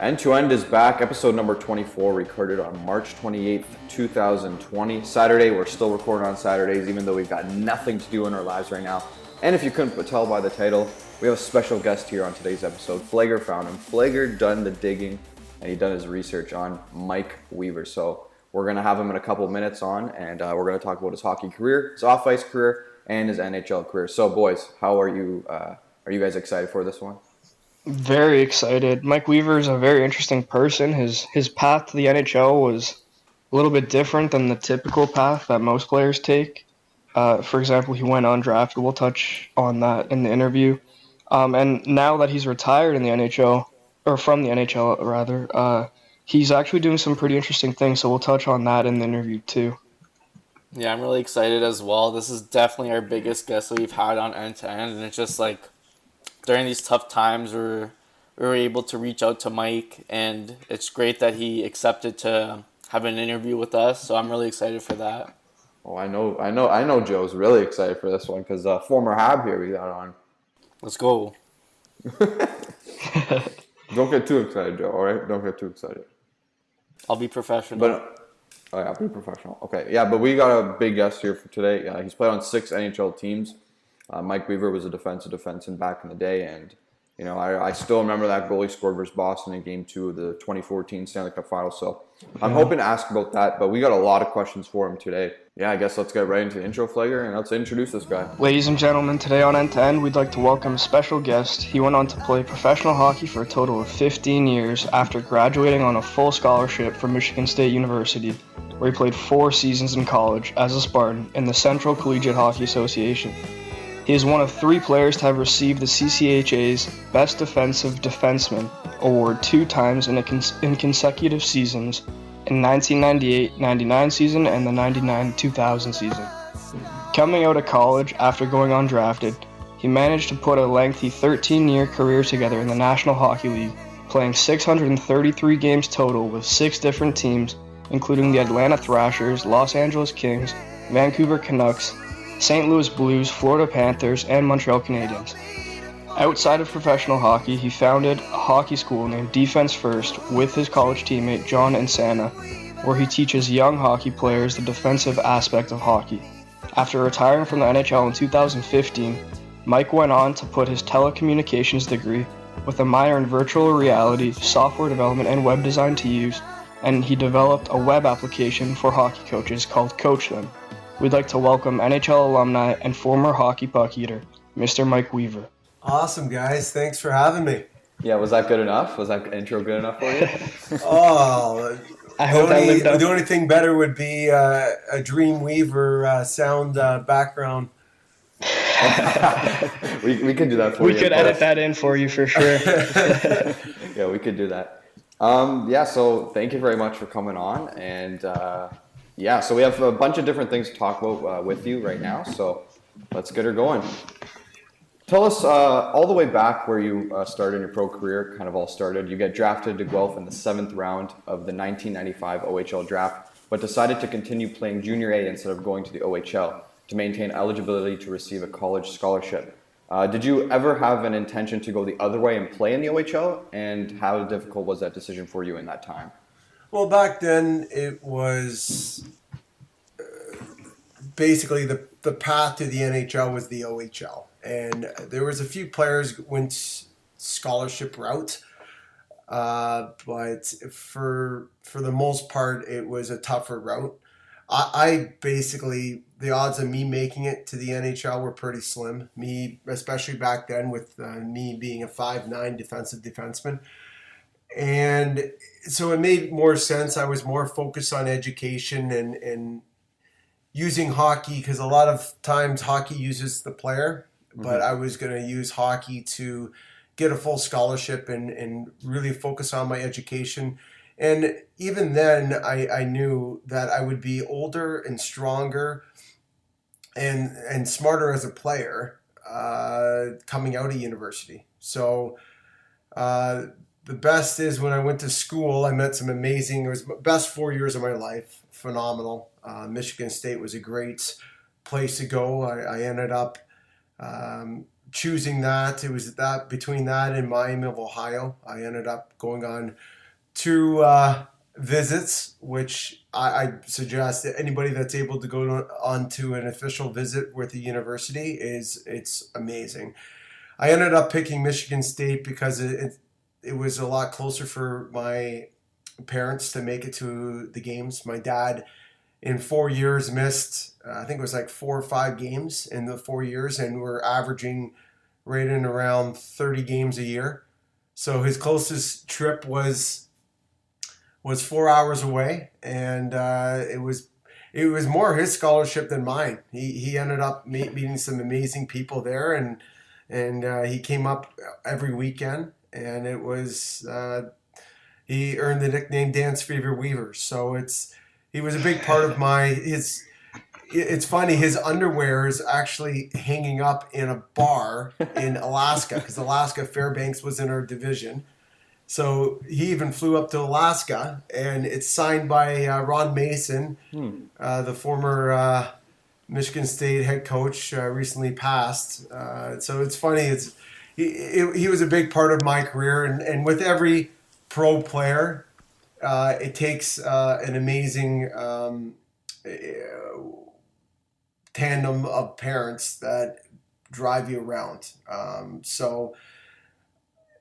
End to End is back, episode number 24, recorded on March 28th, 2020. Saturday, we're still recording on Saturdays, even though we've got nothing to do in our lives right now. And if you couldn't tell by the title, we have a special guest here on today's episode. Flager found him. Flager done the digging, and he done his research on Mike Weaver. So we're going to have him in a couple minutes on, and we're going to talk about his hockey career, his off-ice career, and his NHL career. So, boys, how are you guys excited for this one? Very excited. Mike Weaver is a very interesting person. His path to the NHL was a little bit different than the typical path that most players take. For example, he went undrafted. We'll touch on that in the interview. And now that he's retired in the NHL, or from the NHL rather, he's actually doing some pretty interesting things, so we'll touch on that in the interview too. Yeah, I'm really excited as well. This is definitely our biggest guest that we've had on End to End, and it's just like during these tough times we were able to reach out to Mike, and it's great that he accepted to have an interview with us, so I'm really excited for that. Oh, I know Joe's really excited for this one because former Hab here we got on. Let's go. Don't get too excited, Joe, all right? Don't get too excited. I'll be professional. But, oh, yeah, I'll be professional. Okay, yeah, but we got a big guest here for today. He's played on 6 NHL teams. Mike Weaver was a defensive defenseman back in the day, and, you know, I still remember that goal he scored versus Boston in Game 2 of the 2014 Stanley Cup Final, so I'm hoping to ask about that, but we got a lot of questions for him today. Yeah, I guess let's get right into the intro, Flager, and let's introduce this guy. Ladies and gentlemen, today on End to End, we'd like to welcome a special guest. He went on to play professional hockey for a total of 15 years after graduating on a full scholarship from Michigan State University, where he played 4 seasons in college as a Spartan in the Central Collegiate Hockey Association. He is one of 3 players to have received the CCHA's Best Defensive Defenseman award 2 times in consecutive seasons, in 1998-99 season and the 1999-2000 season. Coming out of college after going undrafted, he managed to put a lengthy 13-year career together in the National Hockey League, playing 633 games total with 6 different teams, including the Atlanta Thrashers, Los Angeles Kings, Vancouver Canucks, St. Louis Blues, Florida Panthers, and Montreal Canadiens. Outside of professional hockey, he founded a hockey school named Defense First with his college teammate John Insana, where he teaches young hockey players the defensive aspect of hockey. After retiring from the NHL in 2015, Mike went on to put his telecommunications degree with a minor in virtual reality, software development, and web design to use, and he developed a web application for hockey coaches called Coach Them. We'd like to welcome NHL alumni and former hockey puck eater, Mr. Mike Weaver. Awesome, guys. Thanks for having me. Yeah, was that good enough? Was that intro good enough for you? The only thing better would be a Dream Weaver sound background. we could do that for you. We could edit that in for you for sure. Yeah, we could do that. So thank you very much for coming on. And, so we have a bunch of different things to talk about with you right now. So let's get her going. Tell us all the way back where you started your pro career, kind of all started. You get drafted to Guelph in the 7th round of the 1995 OHL draft, but decided to continue playing junior A instead of going to the OHL to maintain eligibility to receive a college scholarship. Did you ever have an intention to go the other way and play in the OHL? And how difficult was that decision for you in that time? Well, back then it was basically the path to the NHL was the OHL. And there was a few players went scholarship route, but for the most part, it was a tougher route. I basically, the odds of me making it to the NHL were pretty slim. Me, especially back then with me being a 5'9" defensive defenseman. And so it made more sense. I was more focused on education and using hockey because a lot of times hockey uses the player. But I was going to use hockey to get a full scholarship and really focus on my education. And even then, I knew that I would be older and stronger and smarter as a player coming out of university. So the best is when I went to school, I met some amazing – it was the best 4 years of my life, phenomenal. Michigan State was a great place to go. I ended up choosing that. It was that between that and Miami of Ohio, I ended up going on two visits, which I suggest that anybody that's able to go on to an official visit with a university it's amazing. I ended up picking Michigan State because it was a lot closer for my parents to make it to the games. My dad in 4 years missed, I think it was like 4 or 5 games in the 4 years, and we're averaging right in around 30 games a year. So his closest trip was 4 hours away, and it was more his scholarship than mine. He ended up meeting some amazing people there, and he came up every weekend, and it was he earned the nickname Dance Fever Weaver. So he was a big part of it's funny, his underwear is actually hanging up in a bar in Alaska, because Alaska Fairbanks was in our division. So he even flew up to Alaska, and it's signed by Ron Mason, the former Michigan State head coach, recently passed. So it's funny. He was a big part of my career, and with every pro player, it takes an amazing tandem of parents that drive you around. So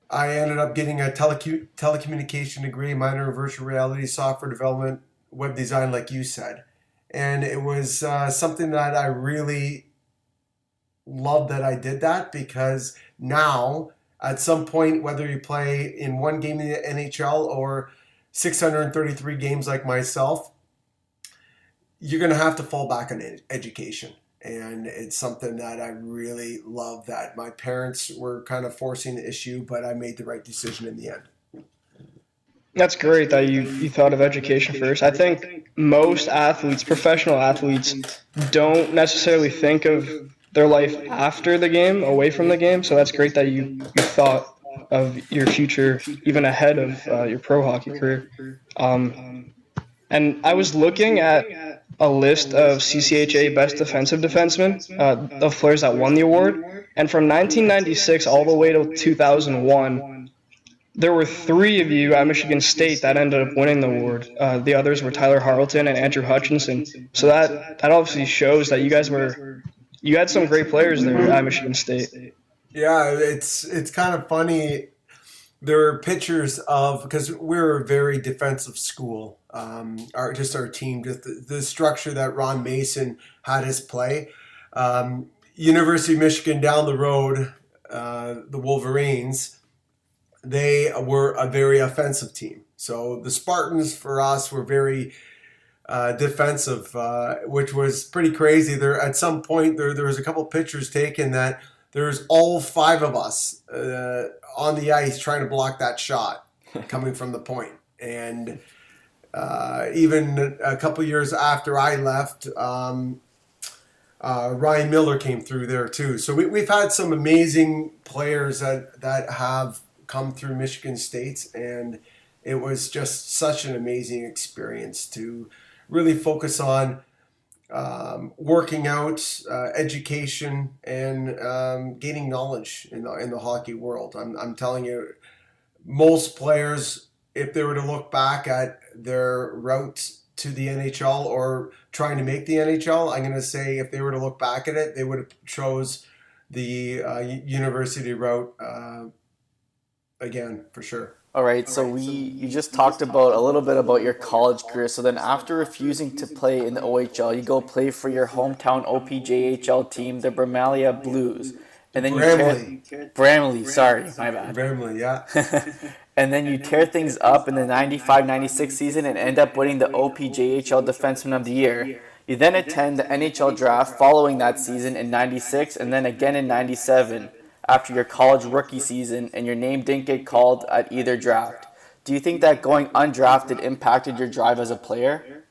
I ended up getting a telecommunication degree, minor in virtual reality, software development, web design, like you said. And it was something that I really loved that I did that, because now at some point, whether you play in one game in the NHL or 633 games like myself, you're going to have to fall back on education. And it's something that I really love, that my parents were kind of forcing the issue, but I made the right decision in the end. That's great that you thought of education first. I think most athletes, professional athletes, don't necessarily think of their life after the game, away from the game. So that's great that you thought of your future even ahead of your pro hockey career. And I was looking at a list of CCHA best defensive defensemen of players that won the award. And from 1996 all the way to 2001, there were 3 of you at Michigan State that ended up winning the award. The others were Tyler Harleton and Andrew Hutchinson. So that obviously shows that you had some great players there at Michigan State. Yeah, it's kind of funny. There are pictures of, because we're a very defensive school, our team, just the structure that Ron Mason had his play. University of Michigan down the road, the Wolverines, they were a very offensive team. So the Spartans for us were very defensive, which was pretty crazy. There at some point there was a couple pictures taken that there's all 5 of us on the ice trying to block that shot coming from the point. And even a couple years after I left, Ryan Miller came through there too. So we've had some amazing players that have come through Michigan State, and it was just such an amazing experience to really focus on working out, education, and gaining knowledge in the hockey world. I'm telling you, most players, if they were to look back at their route to the NHL or trying to make the NHL, I'm going to say if they were to look back at it, they would have chose the university route again for sure. All right, so you just talked about a little bit about your college career. So then after refusing to play in the OHL, you go play for your hometown OPJHL team, the Bramalea Blues. And then Bramalea, yeah. And then you tear things up in the 95-96 season and end up winning the OPJHL Defenseman of the Year. You then attend the NHL draft following that season in 96 and then again in 97. After your college rookie season, and your name didn't get called at either draft. Do you think that going undrafted impacted your drive as a player?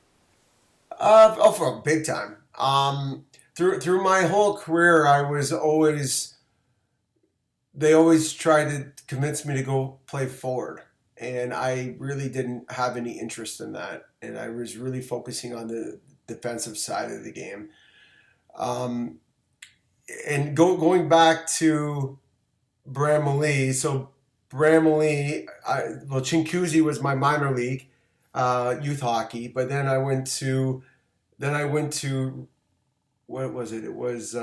For big time. Through my whole career, they always tried to convince me to go play forward, and I really didn't have any interest in that, and I was really focusing on the defensive side of the game. and going back to Bramalea, so Bramalea, Chingusi was my minor league youth hockey, but then I went to what was it? It was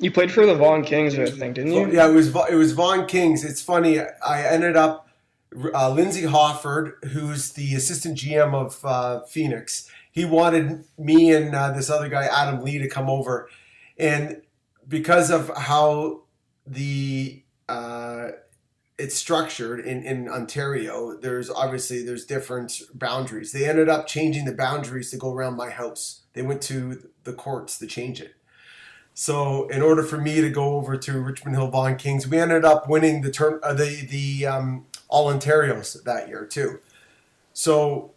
you played for the Vaughan Kings, I think, didn't you? Yeah, it was Vaughan Kings. It's funny. I ended up Lindsay Hofford, who's the assistant GM of Phoenix. He wanted me and this other guy, Adam Lee, to come over, and because of how the it's structured in Ontario, there's different boundaries. They ended up changing the boundaries to go around my house. They went to the courts to change it. So in order for me to go over to Richmond Hill Vaughan Kings, we ended up winning the All Ontarios that year too. So,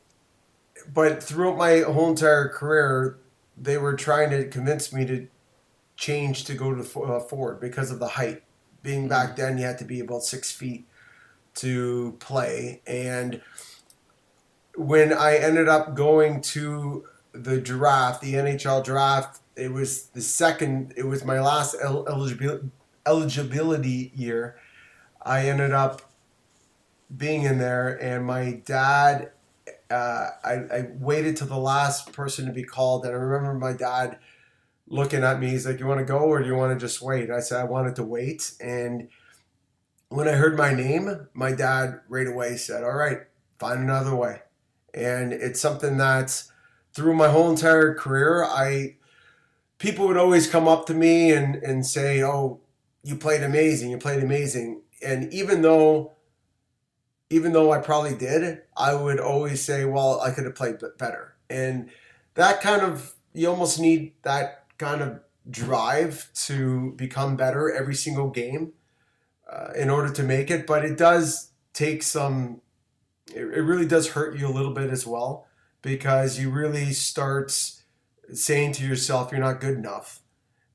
but throughout my whole entire career, they were trying to convince me to change to go to forward because of the height. Being back then, you had to be about 6 feet to play. And when I ended up going to the draft, the NHL draft, it was my last eligibility year. I ended up being in there, and my dad, I waited till the last person to be called. And I remember my dad looking at me, he's like, "You want to go or do you want to just wait?" And I said, "I wanted to wait." And when I heard my name, my dad right away said, "All right, find another way." And it's something that through my whole entire career, people would always come up to me and say, "Oh, you played amazing. And even though I probably did, I would always say, "Well, I could have played better." And you almost need that kind of drive to become better every single game in order to make it. But it does take it really does hurt you a little bit as well, because you really start saying to yourself, you're not good enough.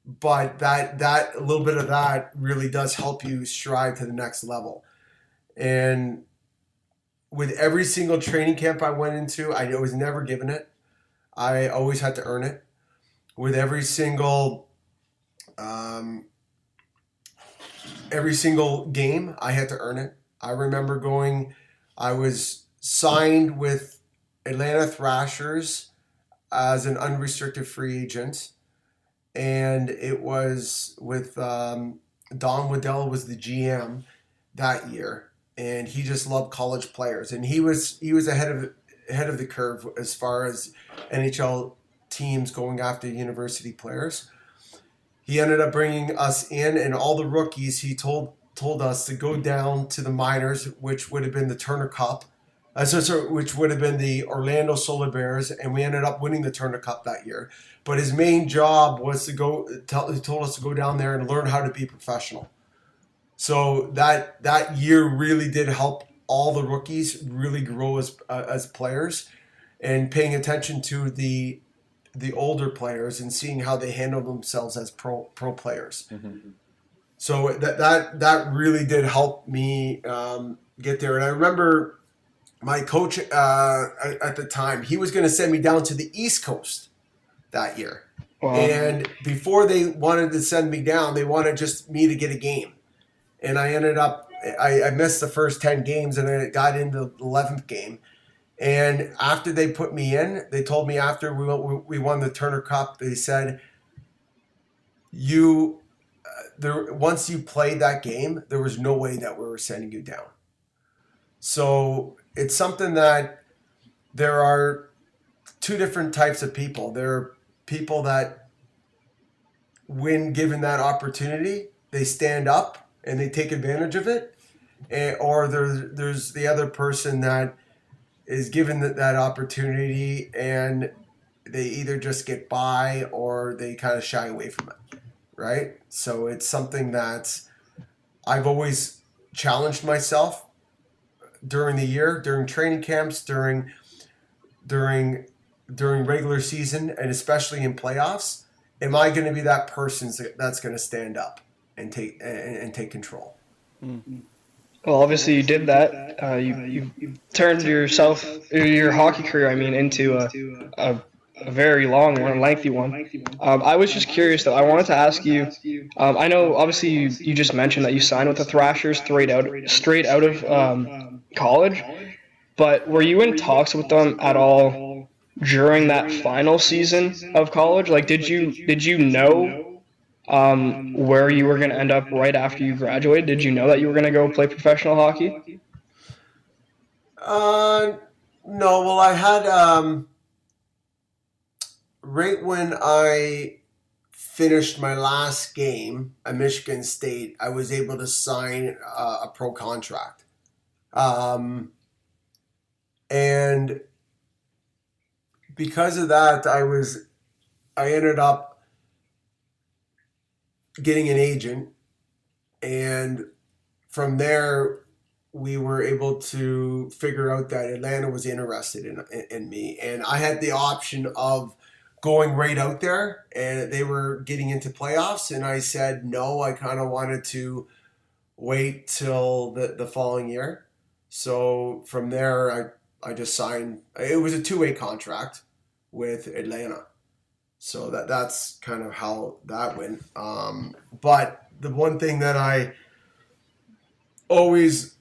But that a little bit of that really does help you strive to the next level. And with every single training camp I went into, I was never given it. I always had to earn it. With every single game, I had to earn it. I remember I was signed with Atlanta Thrashers as an unrestricted free agent. And it was with Don Waddell was the GM that year. And he just loved college players. And he was ahead of the curve as far as NHL teams going after university players. He ended up bringing us in, and all the rookies, he told us to go down to the minors, which would have been the Turner Cup, which would have been the Orlando Solar Bears, and we ended up winning the Turner Cup that year. But his main job was he told us to go down there and learn how to be professional. So that year really did help all the rookies really grow as players, and paying attention to the older players and seeing how they handle themselves as pro players. Mm-hmm. So that really did help me get there. And I remember my coach at the time, he was going to send me down to the East Coast that year. Wow. And before they wanted to send me down, they wanted just me to get a game. And I ended up, I missed the first 10 games, and I got into the 11th game. And after they put me in, they told me after we won the Turner Cup, they said, once you played that game, there was no way that we were sending you down. So it's something that there are two different types of people. There are people that, when given that opportunity, they stand up and they take advantage of it, or there's the other person that is given that opportunity and they either just get by or they kind of shy away from it, right? So it's something that I've always challenged myself during the year, during training camps, during regular season, and especially in playoffs. Am I going to be that person that's going to stand up and take control? Well, obviously you did that. You turned your hockey career into a a very long one, lengthy one. I was just curious, though. I wanted to ask you, I know, obviously, you just mentioned that you signed with the Thrashers straight out of college, but were you in talks with them at all during that final season of college? Like, did you know where you were going to end up right after you graduated? Did you know that you were going to go play professional hockey? No, well, I had... right when I finished my last game at Michigan State, I was able to sign a pro contract. And because of that, I ended up getting an agent. And from there, we were able to figure out that Atlanta was interested in me. And I had the option of going right out there, and they were getting into playoffs, and I said no, I kind of wanted to wait till the following year. So from there, I just signed. It was a two-way contract with Atlanta. So that's kind of how that went. But the one thing that I always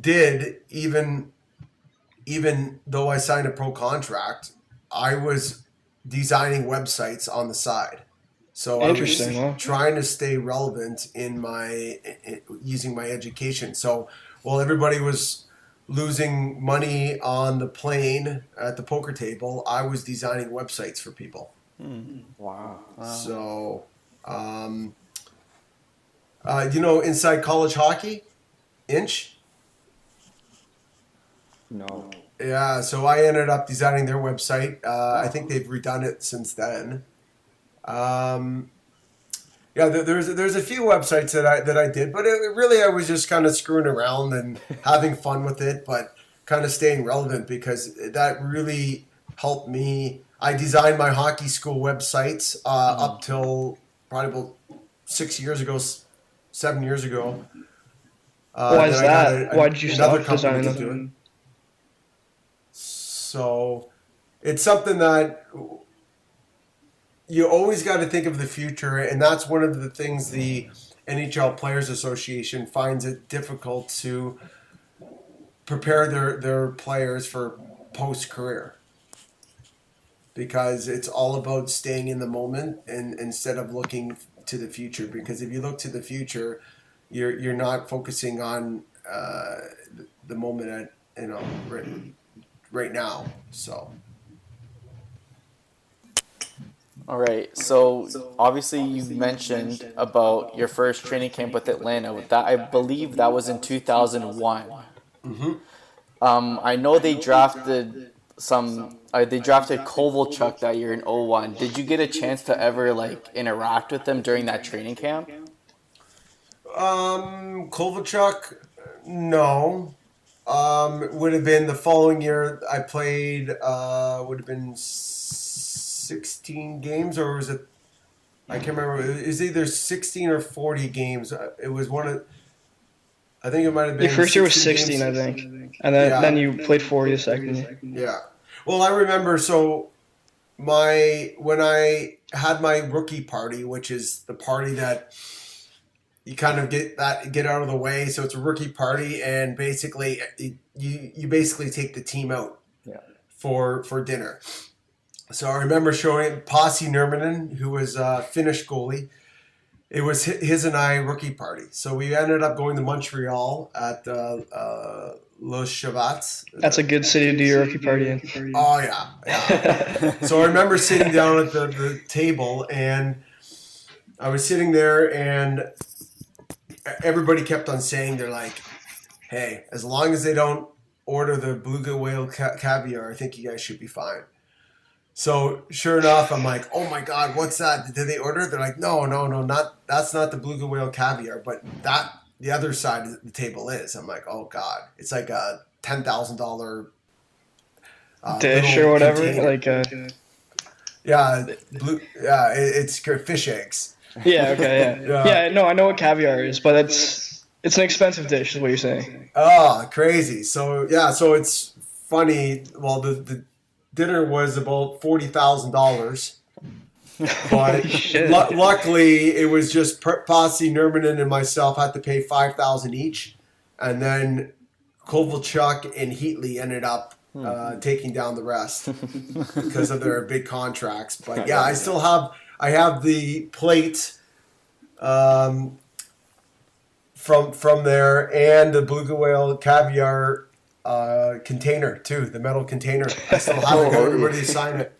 did, even though I signed a pro contract, I was designing websites on the side. So I was trying to stay relevant in my using my education. So while everybody was losing money on the plane at the poker table, I was designing websites for people. Wow. So, you know, inside college hockey, Inch? No. Yeah, so I ended up designing their website. I think they've redone it since then. Yeah, there's a few websites that I did, but really I was just kind of screwing around and having fun with it, but kind of staying relevant because that really helped me. I designed my hockey school websites up till probably about 7 years ago. Why is that? Why did you stop designing them? So it's something that you always got to think of the future, and that's one of the things the NHL Players Association finds it difficult to prepare their players for post-career, because it's all about staying in the moment and instead of looking to the future, because if you look to the future, you're not focusing on the moment at, you know, right now. So all right, so obviously you mentioned about your first training camp with Atlanta, with that I believe that was in 2001. Mm-hmm. I know they drafted Kovalchuk that year in 2001. Did you get a chance to ever like interact with them during that training camp? Kovalchuk, no. Would have been the following year. I played, would have been 16 games, or was it, I can't remember. It was either 16 or 40 games. It was one of, I think it might have been. Your first year was 16, I think. And then, then you played 40 the second year. Yeah. Well, I remember, so when I had my rookie party, which is the party that you kind of get out of the way. So it's a rookie party, and basically you basically take the team out for dinner. So I remember showing Pasi Nurminen, who was a Finnish goalie. It was his and I rookie party. So we ended up going to Montreal at Los Chavats. That's a good city to do your rookie party in. Oh, yeah. So I remember sitting down at the table, and I was sitting there, and everybody kept on saying, they're like, hey, as long as they don't order the beluga whale caviar, I think you guys should be fine. So sure enough, I'm like, oh my God, what's that? Did they order? They're like, no, that's not the beluga whale caviar, but that the other side of the table is. I'm like, oh God, it's like a $10,000 dish or whatever. Container. It's fish eggs. Yeah, okay, yeah. Yeah, no, I know what caviar is, but it's an expensive dish is what you're saying. Oh, crazy. So, yeah, so it's funny. Well, the dinner was about $40,000. But luckily, it was just Pasi Nurminen and myself had to pay $5,000 each. And then Kovalchuk and Heatley ended up taking down the rest because of their big contracts. But yeah, I still have the plate from there and the beluga whale caviar container too, the metal container. I still have it. Everybody signed it.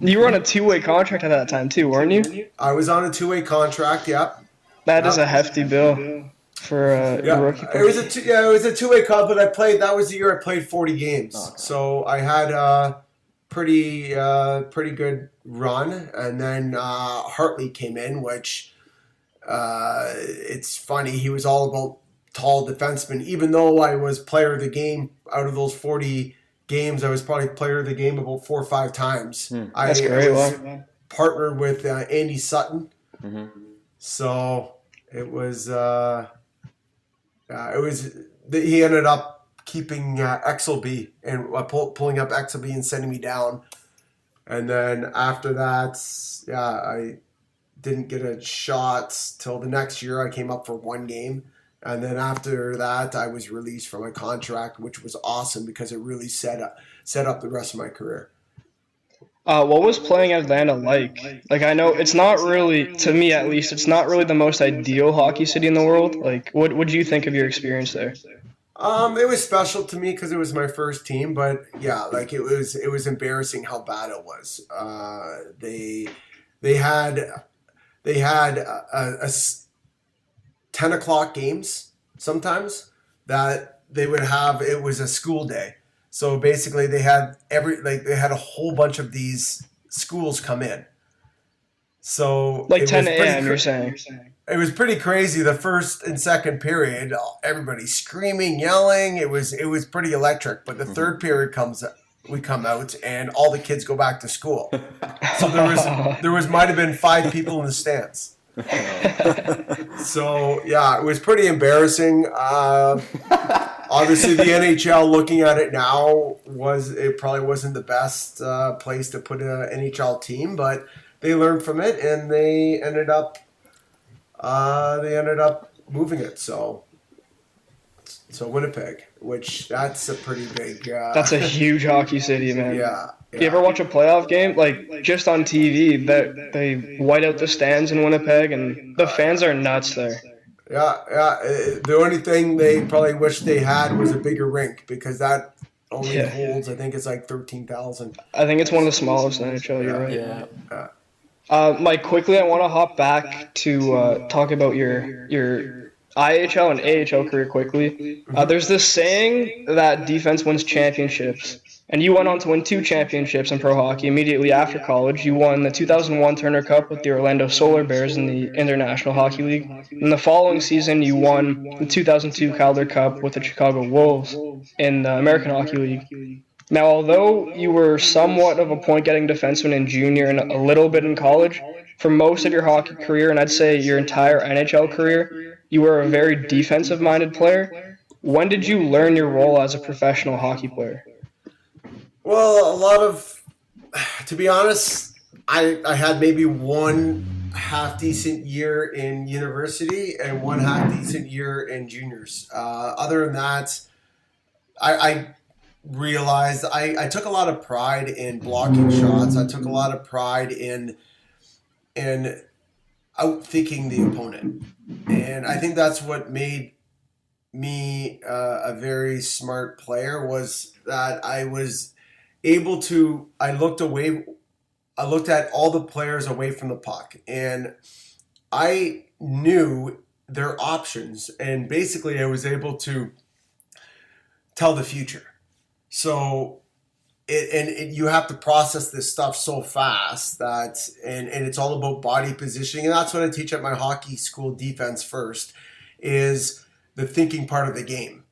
You were on a two-way contract at that time too, weren't you? I was on a two-way contract. Yep. That is a hefty bill for a rookie. Player. It was a two-way call, but I played. That was the year I played 40 games, so I had a pretty good run. And then Hartley came in, which it's funny. He was all about tall defensemen, even though I was player of the game out of those 40 games. I was probably player of the game about 4 or 5 times. I was partnered with Andy Sutton, so it was he ended up keeping Exelby and pulling up Exelby and sending me down. And then after that, I didn't get a shot till the next year. I came up for one game. And then after that, I was released from my contract, which was awesome because it really set up the rest of my career. What was playing Atlanta like? Like, I know it's not really, to me at least, it's not really the most ideal hockey city in the world. Like, what do you think of your experience there? It was special to me because it was my first team, but yeah, like it was embarrassing how bad it was. They had a 10 o'clock games sometimes that they would have. It was a school day. So basically they had a whole bunch of these schools come in. So like 10 a.m. you're saying. It was pretty crazy. The first and second period, everybody screaming, yelling. It was pretty electric. But the third period comes up. We come out and all the kids go back to school. So there might have been 5 people in the stands. So yeah, it was pretty embarrassing. Obviously the NHL, looking at it now, probably wasn't the best place to put an NHL team, but they learned from it and they ended up moving it. So Winnipeg, which that's a pretty big. That's a huge hockey city, man. Yeah. Yeah. You ever watch a playoff game? Like, just on TV, that they white out the stands in Winnipeg, and the fans are nuts there. Yeah. The only thing they probably wish they had was a bigger rink, because that only holds, I think it's like 13,000. I think it's one of the smallest in NHL, you're right. Yeah. Mike, quickly, I want to hop back to talk about your IHL and AHL career quickly. There's this saying that defense wins championships. And you went on to win 2 championships in pro hockey immediately after college. You won the 2001 Turner Cup with the Orlando Solar Bears in the International Hockey League. And the following season, you won the 2002 Calder Cup with the Chicago Wolves in the American Hockey League. Now, although you were somewhat of a point-getting defenseman in junior and a little bit in college, for most of your hockey career, and I'd say your entire NHL career, you were a very defensive-minded player. When did you learn your role as a professional hockey player? Well, to be honest, I had maybe one half-decent year in university and one half-decent year in juniors. Other than that, I realized I took a lot of pride in blocking shots. I took a lot of pride in outthinking the opponent. And I think that's what made me a very smart player, was that I was able to, I looked at all the players away from the puck, and I knew their options, and basically I was able to tell the future. So you have to process this stuff so fast that, and it's all about body positioning. And that's what I teach at my hockey school, Defense First, is the thinking part of the game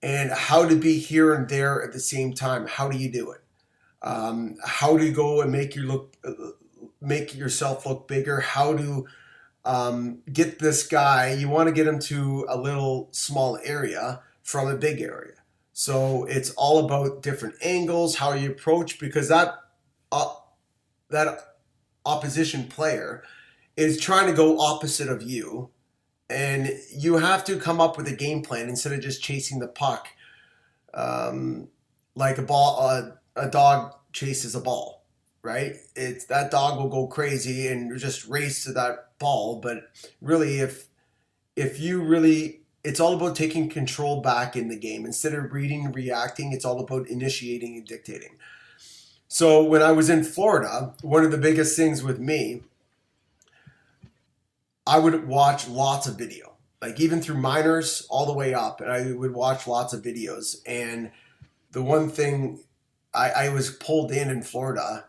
and how to be here and there at the same time. How do you do it? How to go and make yourself look bigger? How to get this guy? You want to get him to a little small area from a big area. So it's all about different angles, how you approach, because that opposition player is trying to go opposite of you, and you have to come up with a game plan instead of just chasing the puck like a dog chases a ball, right? It's that dog will go crazy and just race to that ball, but really if you really, it's all about taking control back in the game. Instead of reading and reacting, it's all about initiating and dictating. So when I was in Florida, one of the biggest things with me, I would watch lots of video, like even through minors all the way up, and I would watch lots of videos. And the one thing I was pulled in Florida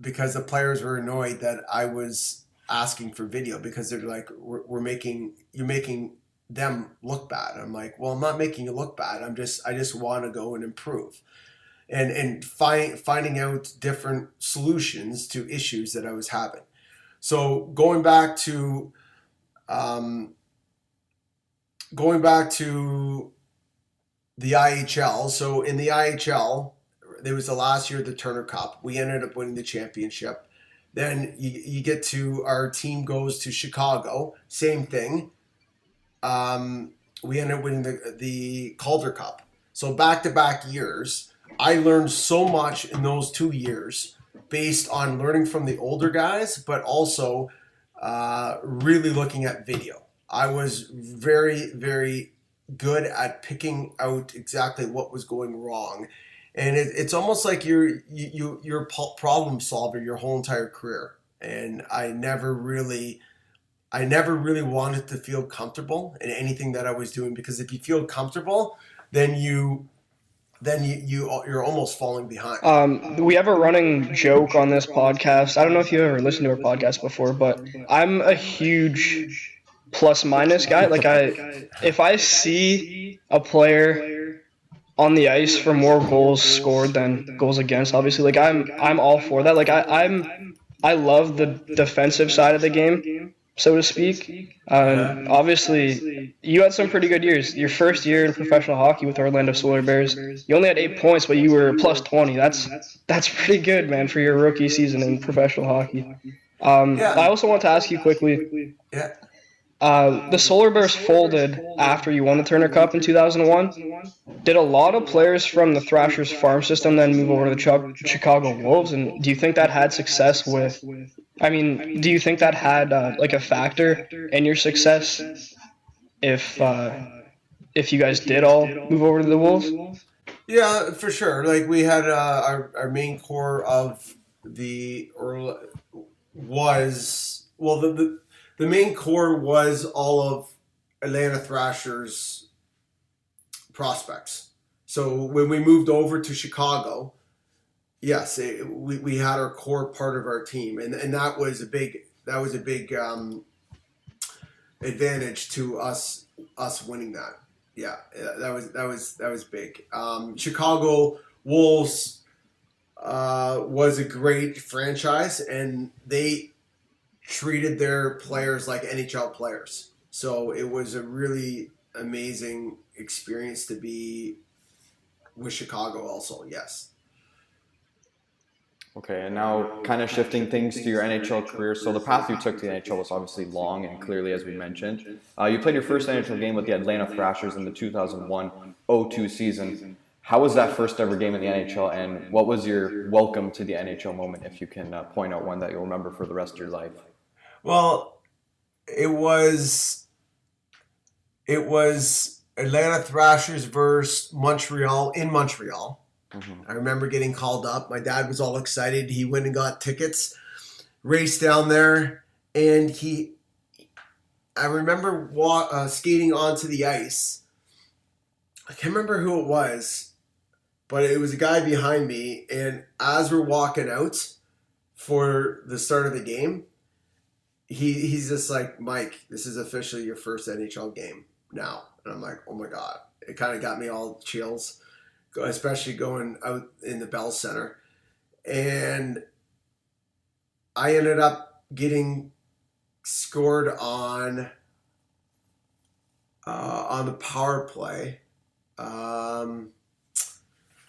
because the players were annoyed that I was asking for video, because they're like, you're making them look bad. I'm like, well, I'm not making you look bad. I just want to go and improve and finding out different solutions to issues that I was having. So going back to the IHL. So in the IHL, there was the last year of the Turner Cup. We ended up winning the championship. Then you get to, our team goes to Chicago. Same thing. We ended up winning the Calder Cup. So back-to-back years, I learned so much in those 2 years based on learning from the older guys, but also really looking at video. I was very, very good at picking out exactly what was going wrong. And it's almost like you're a problem solver your whole entire career. And I never really wanted to feel comfortable in anything that I was doing, because if you feel comfortable, then you're almost falling behind. We have a running joke on this podcast. I don't know if you ever listened to our podcast before, but I'm a huge plus minus guy. Like if I see a player on the ice for more goals scored than goals against, obviously, like I'm all for that. Like I love the defensive side of the game, so to speak. Obviously, you had some pretty good years. Your first year in professional hockey with Orlando Solar Bears, you only had 8 points, but you were plus 20. That's pretty good, man, for your rookie season in professional hockey. I also want to ask you quickly. The Solar Bears folded after you won the Turner Cup in 2001. Did a lot of players from the Thrashers farm system then move over to the Chicago Wolves? And do you think that had success with – I mean, do you think that had like a factor in your success if you guys did all move over to the Wolves? Yeah, for sure. Like we had our main core of the – was – well, the main core was all of Atlanta Thrashers prospects. So when we moved over to Chicago, yes, we had our core part of our team, and that was a big advantage to us winning that. Yeah, that was big. Chicago Wolves was a great franchise, and they treated their players like NHL players. So it was a really amazing experience to be with Chicago also, yes. Okay, and now kind of shifting things to your NHL career. So the path you took to the NHL was obviously long and clearly, as we mentioned. You played your first NHL game with the Atlanta Thrashers in the 2001-02 season. How was that first ever game in the NHL, and what was your welcome to the NHL moment, if you can point out one that you'll remember for the rest of your life? Well, it was Atlanta Thrashers versus Montreal in Montreal. Mm-hmm. I remember getting called up. My dad was all excited. He went and got tickets, raced down there, and I remember skating onto the ice. I can't remember who it was, but it was a guy behind me, and as we're walking out for the start of the game, he's just like, "Mike, this is officially your first NHL game now." And I'm like, oh my God. It kind of got me all chills, especially going out in the Bell Center. And I ended up getting scored on the power play.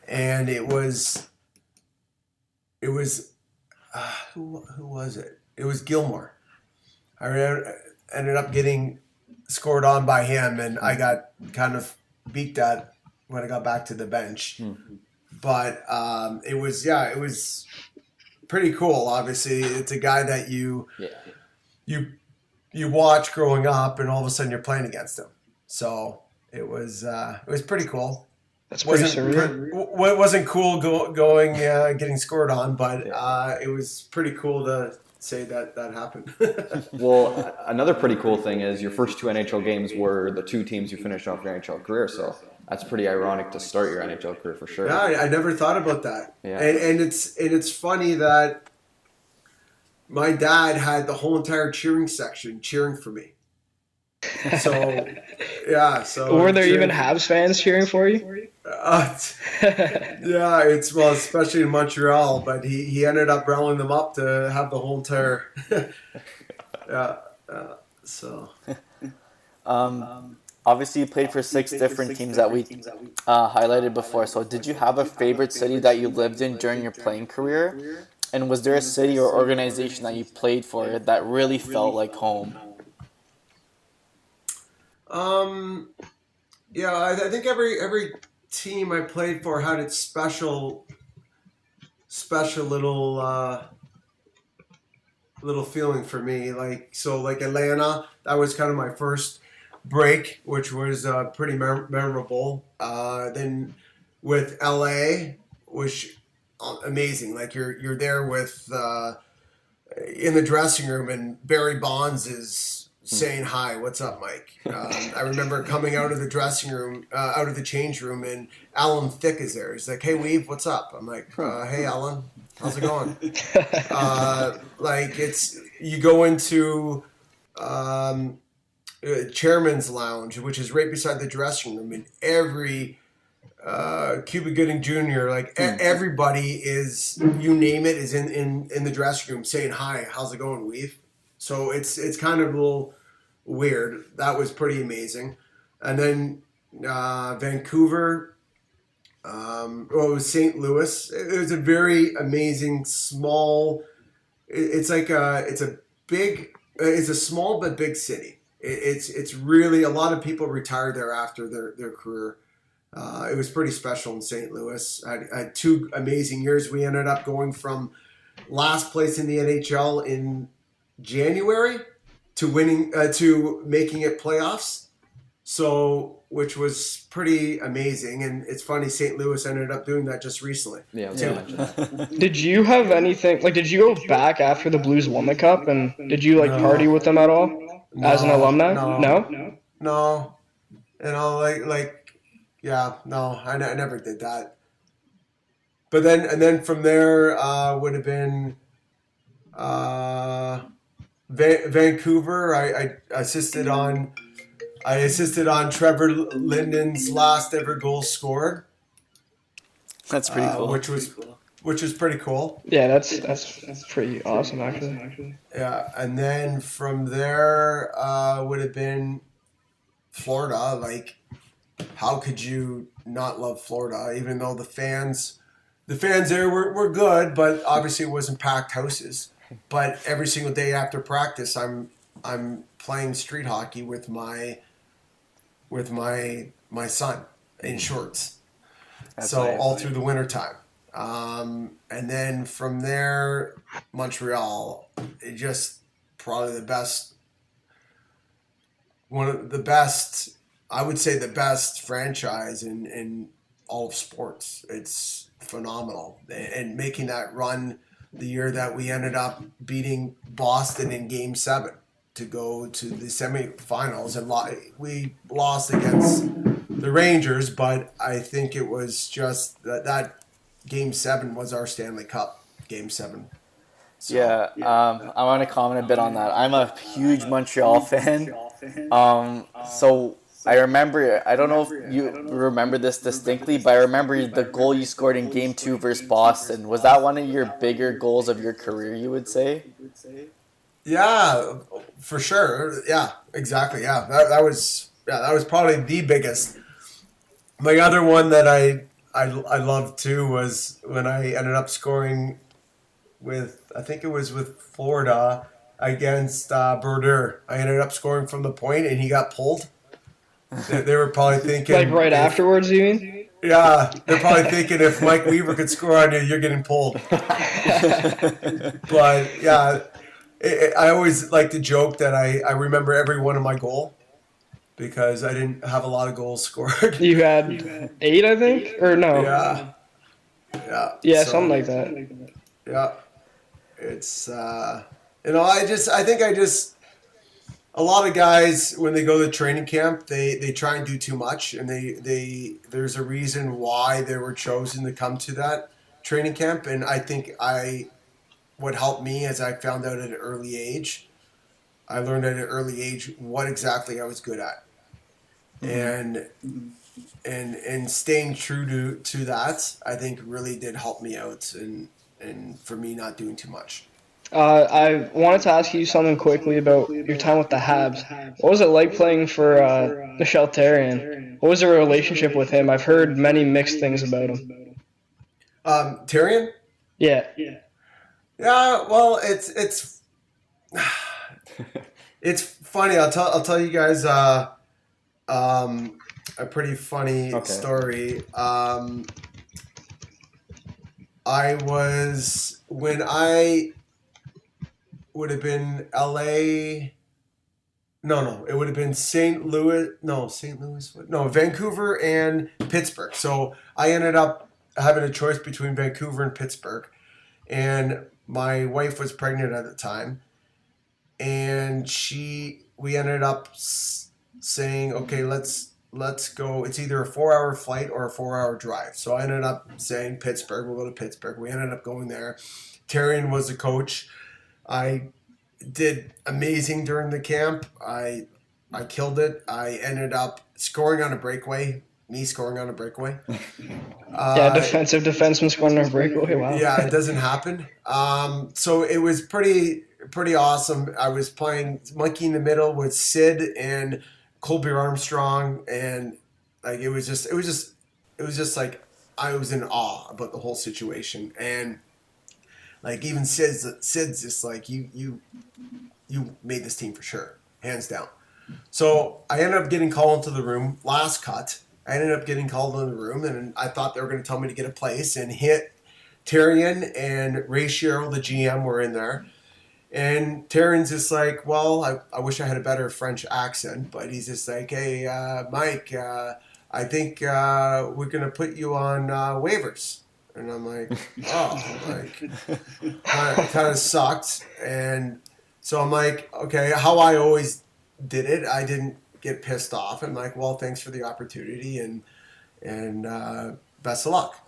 And it was who was it? It was Gilmore. I ended up getting scored on by him, and I got kind of beaked at when I got back to the bench. Mm-hmm. But it was pretty cool. Obviously, it's a guy that you watch growing up, and all of a sudden you're playing against him. So it was pretty cool. That's pretty surreal. It wasn't cool going getting scored on, but it was pretty cool to say that happened. Well, another pretty cool thing is your first two NHL games were the two teams you finished off your NHL career, so that's pretty ironic to start your NHL career for sure. Yeah, I never thought about that. Yeah. And it's funny that my dad had the whole entire cheering section cheering for me. So, yeah. So were there even Habs fans cheering for you? Yeah, especially in Montreal, but he ended up rallying them up to have the whole entire. So. Obviously, you played for six different teams that we highlighted before. So, did you have a favorite city that you lived in during your playing career? And was there a city or organization that you played for that really felt like home? Yeah, I think every team I played for had its special little feeling for me. Like Atlanta, that was kind of my first break, which was pretty memorable. Then with LA, which amazing. Like you're there with in the dressing room, and Barry Bonds is saying, "Hi, what's up, Mike?" I remember coming out of the dressing room, out of the change room, and Alan Thicke is there. He's like, "Hey, Weave, what's up?" I'm like, "Hey, Alan, how's it going?" You go into Chairman's Lounge, which is right beside the dressing room, and every Cuba Gooding Jr., everybody is, you name it, is in the dressing room saying, "Hi, how's it going, Weave?" So it's kind of a little weird. That was pretty amazing. And then Vancouver, it was St. Louis. It was a very amazing small. It's a small but big city. It's really a lot of people retire there after their career. It was pretty special in St. Louis. I had two amazing years. We ended up going from last place in the NHL in January to winning to making it playoffs, so which was pretty amazing. And it's funny, St. Louis ended up doing that just recently. Yeah. Did you have anything did you go back after the Blues won the cup, and did you party with them at all as an alumni? No. You know, I never did that. But then from there would have been. Vancouver. I assisted on Trevor Linden's last ever goal scored. That's pretty cool. Which was pretty cool. Yeah, that's pretty awesome actually. Yeah, and then from there would have been Florida. How could you not love Florida? Even though the fans there were good, but obviously it wasn't packed houses. But every single day after practice, I'm playing street hockey with my son in shorts. That's so nice. All through the winter time. And then from there, Montreal, it just probably the best franchise in all of sports. It's phenomenal, and making that run. The year that we ended up beating Boston in Game 7 to go to the semifinals, and we lost against the Rangers, but I think it was just that Game 7 was our Stanley Cup, Game 7. So, I want to comment a bit on that. I'm a huge Montreal fan. So I remember, I don't know if you remember this distinctly, but I remember the goal you scored in Game 2 versus Boston. Was that one of your bigger goals of your career, you would say? Yeah, for sure. Yeah, exactly. Yeah, that was probably the biggest. My other one that I I loved too was when I ended up scoring with, I think it was with Florida against Brodeur. I ended up scoring from the point and he got pulled. They were probably thinking. Like right afterwards, you mean? Yeah, they're probably thinking if Mike Weaver could score on you, you're getting pulled. But yeah, I always like to joke that I remember every one of my goals. Because I didn't have a lot of goals scored. You had 8, I think? Or no. Yeah, so, something like that. Yeah. It's, I think a lot of guys, when they go to training camp, they try and do too much. And there's a reason why they were chosen to come to that training camp. And I think what helped me as I found out at an early age, I learned at an early age what exactly I was good at, and staying true to that, I think really did help me out, and for me not doing too much. I wanted to ask you something quickly about your time with the Habs. What was it like playing for Michel Therrien? What was your relationship with him? I've heard many mixed things about him. Therrien? Yeah. Well, it's. It's funny. I'll tell you guys a pretty funny story. I was when I would have been LA. No, it would have been Vancouver and Pittsburgh. So I ended up having a choice between Vancouver and Pittsburgh, and my wife was pregnant at the time. And we ended up saying, okay, let's go. It's either a 4-hour flight or a 4-hour drive. So I ended up saying Pittsburgh, we'll go to Pittsburgh. We ended up going there. Therrien was the coach. I did amazing during the camp. I killed it. I ended up scoring on a breakaway. Defensive defenseman scoring on a breakaway. Wow. Yeah, it doesn't happen. So it was pretty awesome. I was playing monkey in the middle with Sid and Colby Armstrong, and like it was just like I was in awe about the whole situation. And like even Sid's just like you made this team for sure, hands down. So I ended up getting called into the room last cut. I ended up getting called into the room, and I thought they were going to tell me to get a place and hit. Therrien and Ray Sherrill, the GM, were in there. And Terrence's just like, well, I wish I had a better French accent, but he's just like, hey, Mike, I think we're going to put you on waivers. And I'm like, oh, kind of sucked. And so I'm like, okay, how I always did it, I didn't get pissed off. I'm like, well, thanks for the opportunity and best of luck.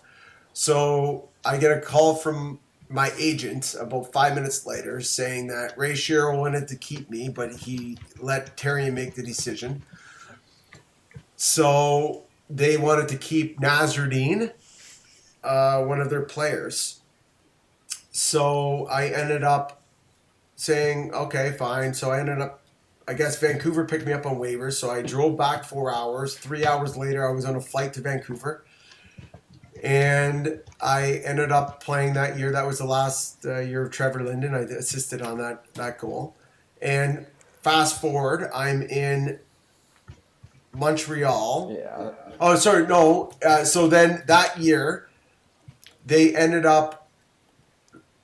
So I get a call from my agent about 5 minutes later saying that Ray Sherrill wanted to keep me, but he let Therrien make the decision. So they wanted to keep Nasruddin, one of their players. So I ended up saying, okay, fine. So I ended up, I guess Vancouver picked me up on waivers. So I drove back 4 hours. 3 hours later, I was on a flight to Vancouver. And I ended up playing that year. That was the last year of Trevor Linden. I assisted on that goal. And fast forward, I'm in Montreal. Yeah. Oh, sorry, no. So then that year, they ended up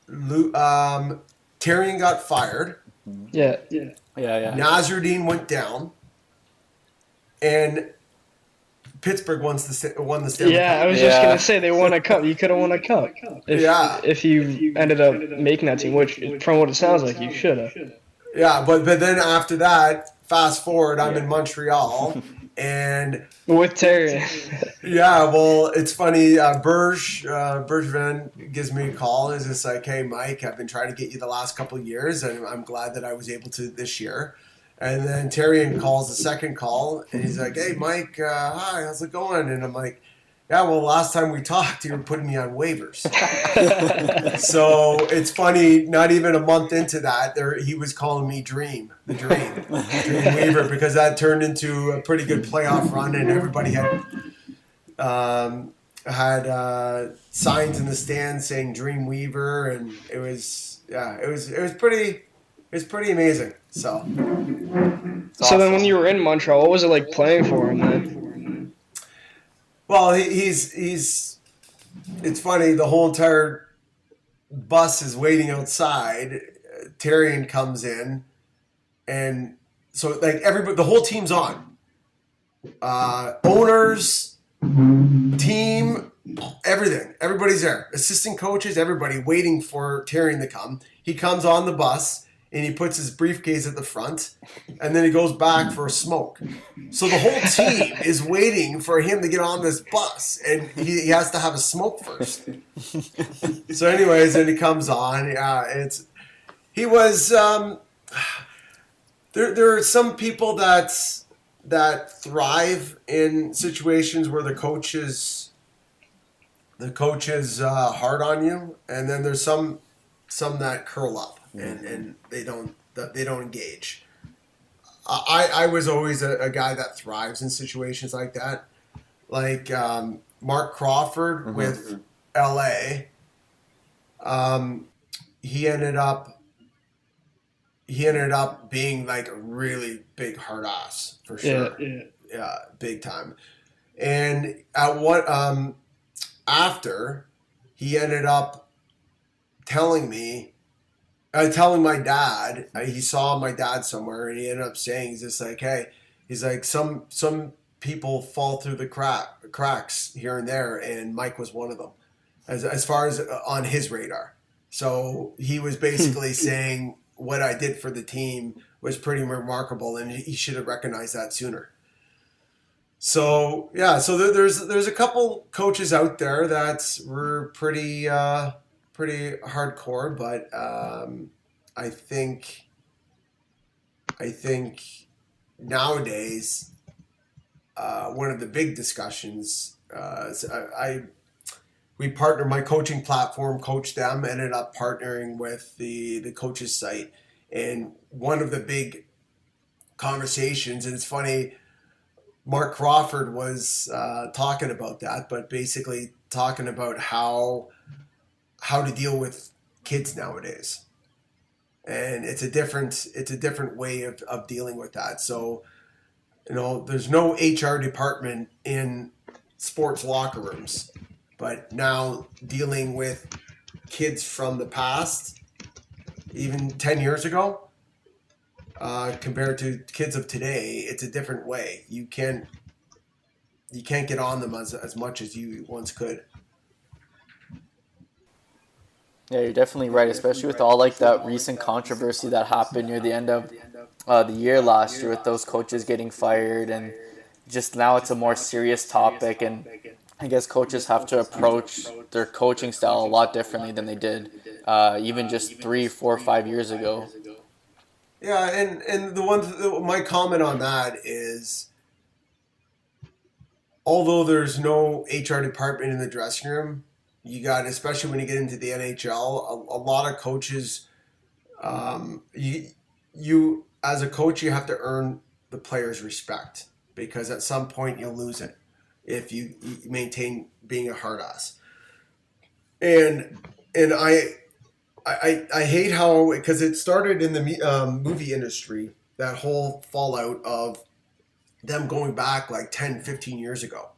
Therrien got fired. Yeah. Nasruddin went down. And Pittsburgh won the Stanley Cup. Yeah, I was just going to say they won a cup. You could have won a cup if you ended up making that team, which from what it sounds like you should have. Yeah, but then after that, fast forward, I'm in Montreal and with Therrien. Yeah, well, it's funny. Bergevin gives me a call and is just like, "Hey, Mike, I've been trying to get you the last couple of years, and I'm glad that I was able to this year." And then Therrien calls the second call, and he's like, hey, Mike, hi, how's it going? And I'm like, yeah, well, last time we talked, you were putting me on waivers. So it's funny, not even a month into that, he was calling me Dream Weaver, because that turned into a pretty good playoff run, and everybody had had signs in the stands saying Dream Weaver, and it was pretty amazing. So awesome. Then when you were in Montreal, what was it like playing for him then? Well, he's it's funny, the whole entire bus is waiting outside. Therrien comes in, and so like everybody, the whole team's on. Owners, team, everything. Everybody's there. Assistant coaches, everybody waiting for Therrien to come. He comes on the bus and he puts his briefcase at the front, and then he goes back for a smoke. So the whole team is waiting for him to get on this bus, and he has to have a smoke first. So anyways, then he comes on. There are some people that thrive in situations where the coach is hard on you, and then there's some that curl up and they don't engage. I was always a guy that thrives in situations like that, like Mark Crawford with LA. He ended up being like a really big hard ass for sure. Yeah, big time. And at what after he ended up telling my dad, he saw my dad somewhere, and he ended up saying, he's just like, hey, he's like, some people fall through the cracks here and there, and Mike was one of them, as far as on his radar. So he was basically saying what I did for the team was pretty remarkable, and he should have recognized that sooner. So yeah, so there's a couple coaches out there that were pretty hardcore, but I think nowadays one of the big discussions is we partner, my coaching platform, Coach Them, ended up partnering with the coaches site. And one of the big conversations, and it's funny, Mark Crawford was talking about that, but basically talking about how to deal with kids nowadays. And it's a different way of dealing with that. So, you know, there's no HR department in sports locker rooms, but now dealing with kids from the past, even 10 years ago, compared to kids of today, it's a different way. You can't get on them as much as you once could. Yeah, you're definitely right, especially with all like that recent controversy that happened near the end of the year last year with those coaches getting fired, and just now it's a more serious topic, and I guess coaches have to approach their coaching style a lot differently than they did even just 3, 4, 5 years ago. Yeah, and my comment on that is, although there's no HR department in the dressing room, you got, especially when you get into the NHL, a lot of coaches, you as a coach, you have to earn the players' respect, because at some point you'll lose it if you maintain being a hard ass. And I hate how, because it started in the movie industry, that whole fallout of them going back like 10, 15 years ago.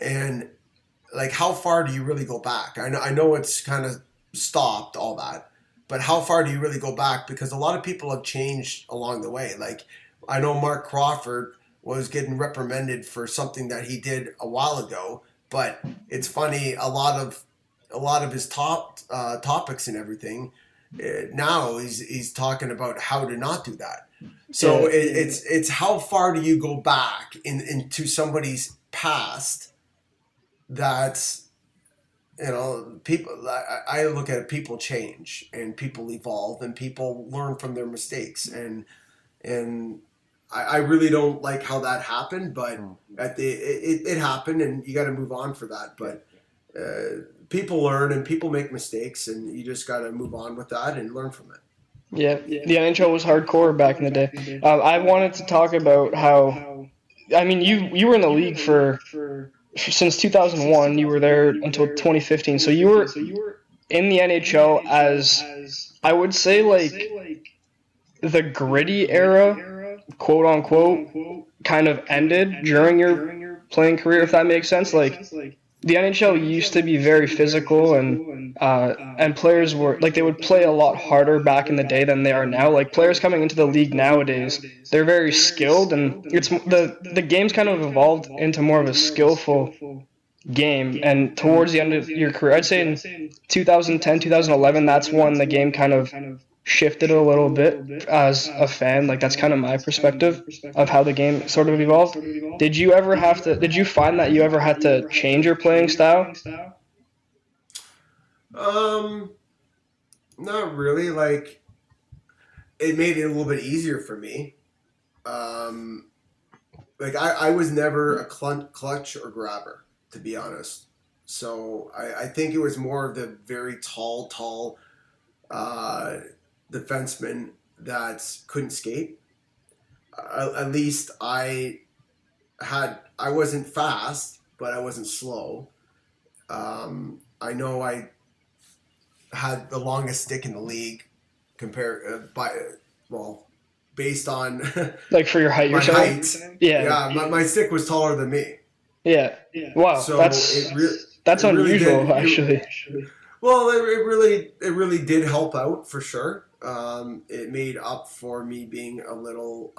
And like, how far do you really go back? I know it's kind of stopped all that, but how far do you really go back? Because a lot of people have changed along the way. Like, I know Mark Crawford was getting reprimanded for something that he did a while ago, but it's funny, a lot of his top topics and everything, now he's talking about how to not do that. So it's how far do you go back into somebody's past? That's, you know, people, I look at it, people change and people evolve and people learn from their mistakes. And I really don't like how that happened, but it happened, and you got to move on for that. But people learn and people make mistakes, and you just got to move on with that and learn from it. Yeah, the NHL was hardcore back in the day. I wanted to talk about how, I mean, you were in the league for since 2001, you were there until 2015. So you were in the NHL as, I would say, like the gritty era, quote unquote, kind of ended during your playing career, if that makes sense. Like, the NHL used to be very physical, and players were like, they would play a lot harder back in the day than they are now. Like, players coming into the league nowadays, they're very skilled, and it's the game's kind of evolved into more of a skillful game. And towards the end of your career, I'd say in 2010, 2011, that's when the game kind of shifted a little bit as a fan. Like, that's kind of my perspective of how the game sort of evolved. Did you find that you ever had to change your playing style? Not really. Like, it made it a little bit easier for me. Like, I was never a clutch or grabber, to be honest. So I think it was more of the very tall defenseman that couldn't skate. At least I wasn't fast, but I wasn't slow. I know I had the longest stick in the league based on like for your height. Yeah. My stick was taller than me. Yeah. Wow. So that's unusual, really, actually. Well, it really did help out for sure. It made up for me being a little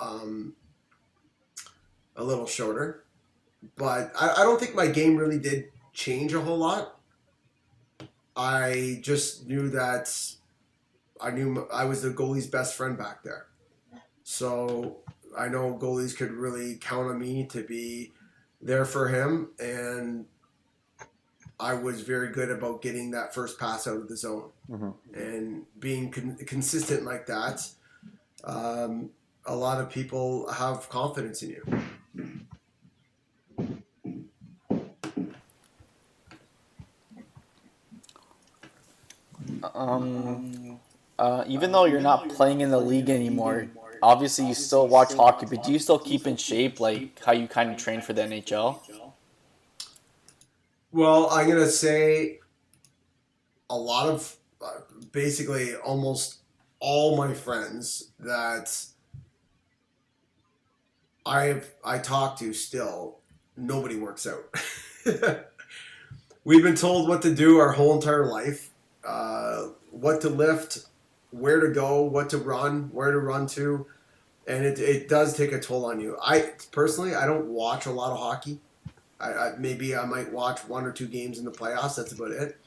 shorter, but I don't think my game really did change a whole lot. I just knew that I was the goalie's best friend back there, so I know goalies could really count on me to be there for him, and I was very good about getting that first pass out of the zone. Mm-hmm. And being consistent like that. A lot of people have confidence in you. Even though you're not playing in the league anymore, obviously you still watch hockey, but do you still keep in shape, like how you kind of train for the NHL? Well, I'm going to say a lot of basically almost all my friends that I talk to still, nobody works out. We've been told what to do our whole entire life, what to lift, where to go, what to run, where to run to. And it does take a toll on you. I don't watch a lot of hockey. Maybe I might watch one or two games in the playoffs. That's about it.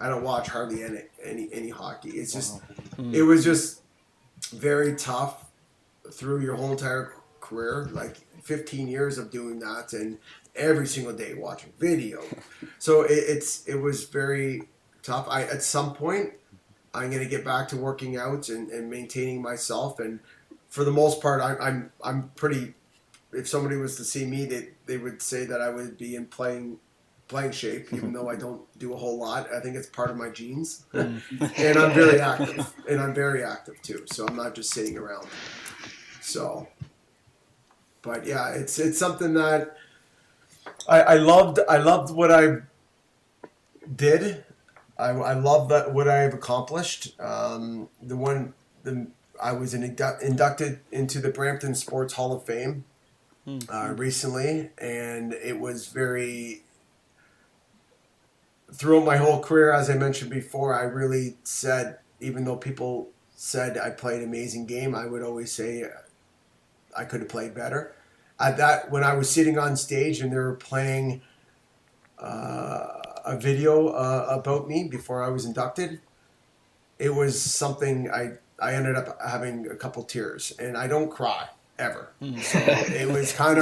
I don't watch hardly any hockey. It's just, It was just very tough through your whole entire career, like 15 years of doing that, and every single day watching video. So it was very tough. At some point, I'm going to get back to working out and maintaining myself. And for the most part, I'm pretty. If somebody was to see me, they would say that I would be in playing shape, even though I don't do a whole lot. I think it's part of my genes. And I'm very active. And I'm very active too. So I'm not just sitting around. So, but yeah, it's something that I loved what I did. I love that what I've accomplished. I was inducted into the Brampton Sports Hall of Fame. Recently, and it was very, throughout my whole career, as I mentioned before, I really said, even though people said I played an amazing game, I would always say I could have played better. When I was sitting on stage and they were playing a video about me before I was inducted, it was something I ended up having a couple tears, and I don't cry. Ever. So it was kind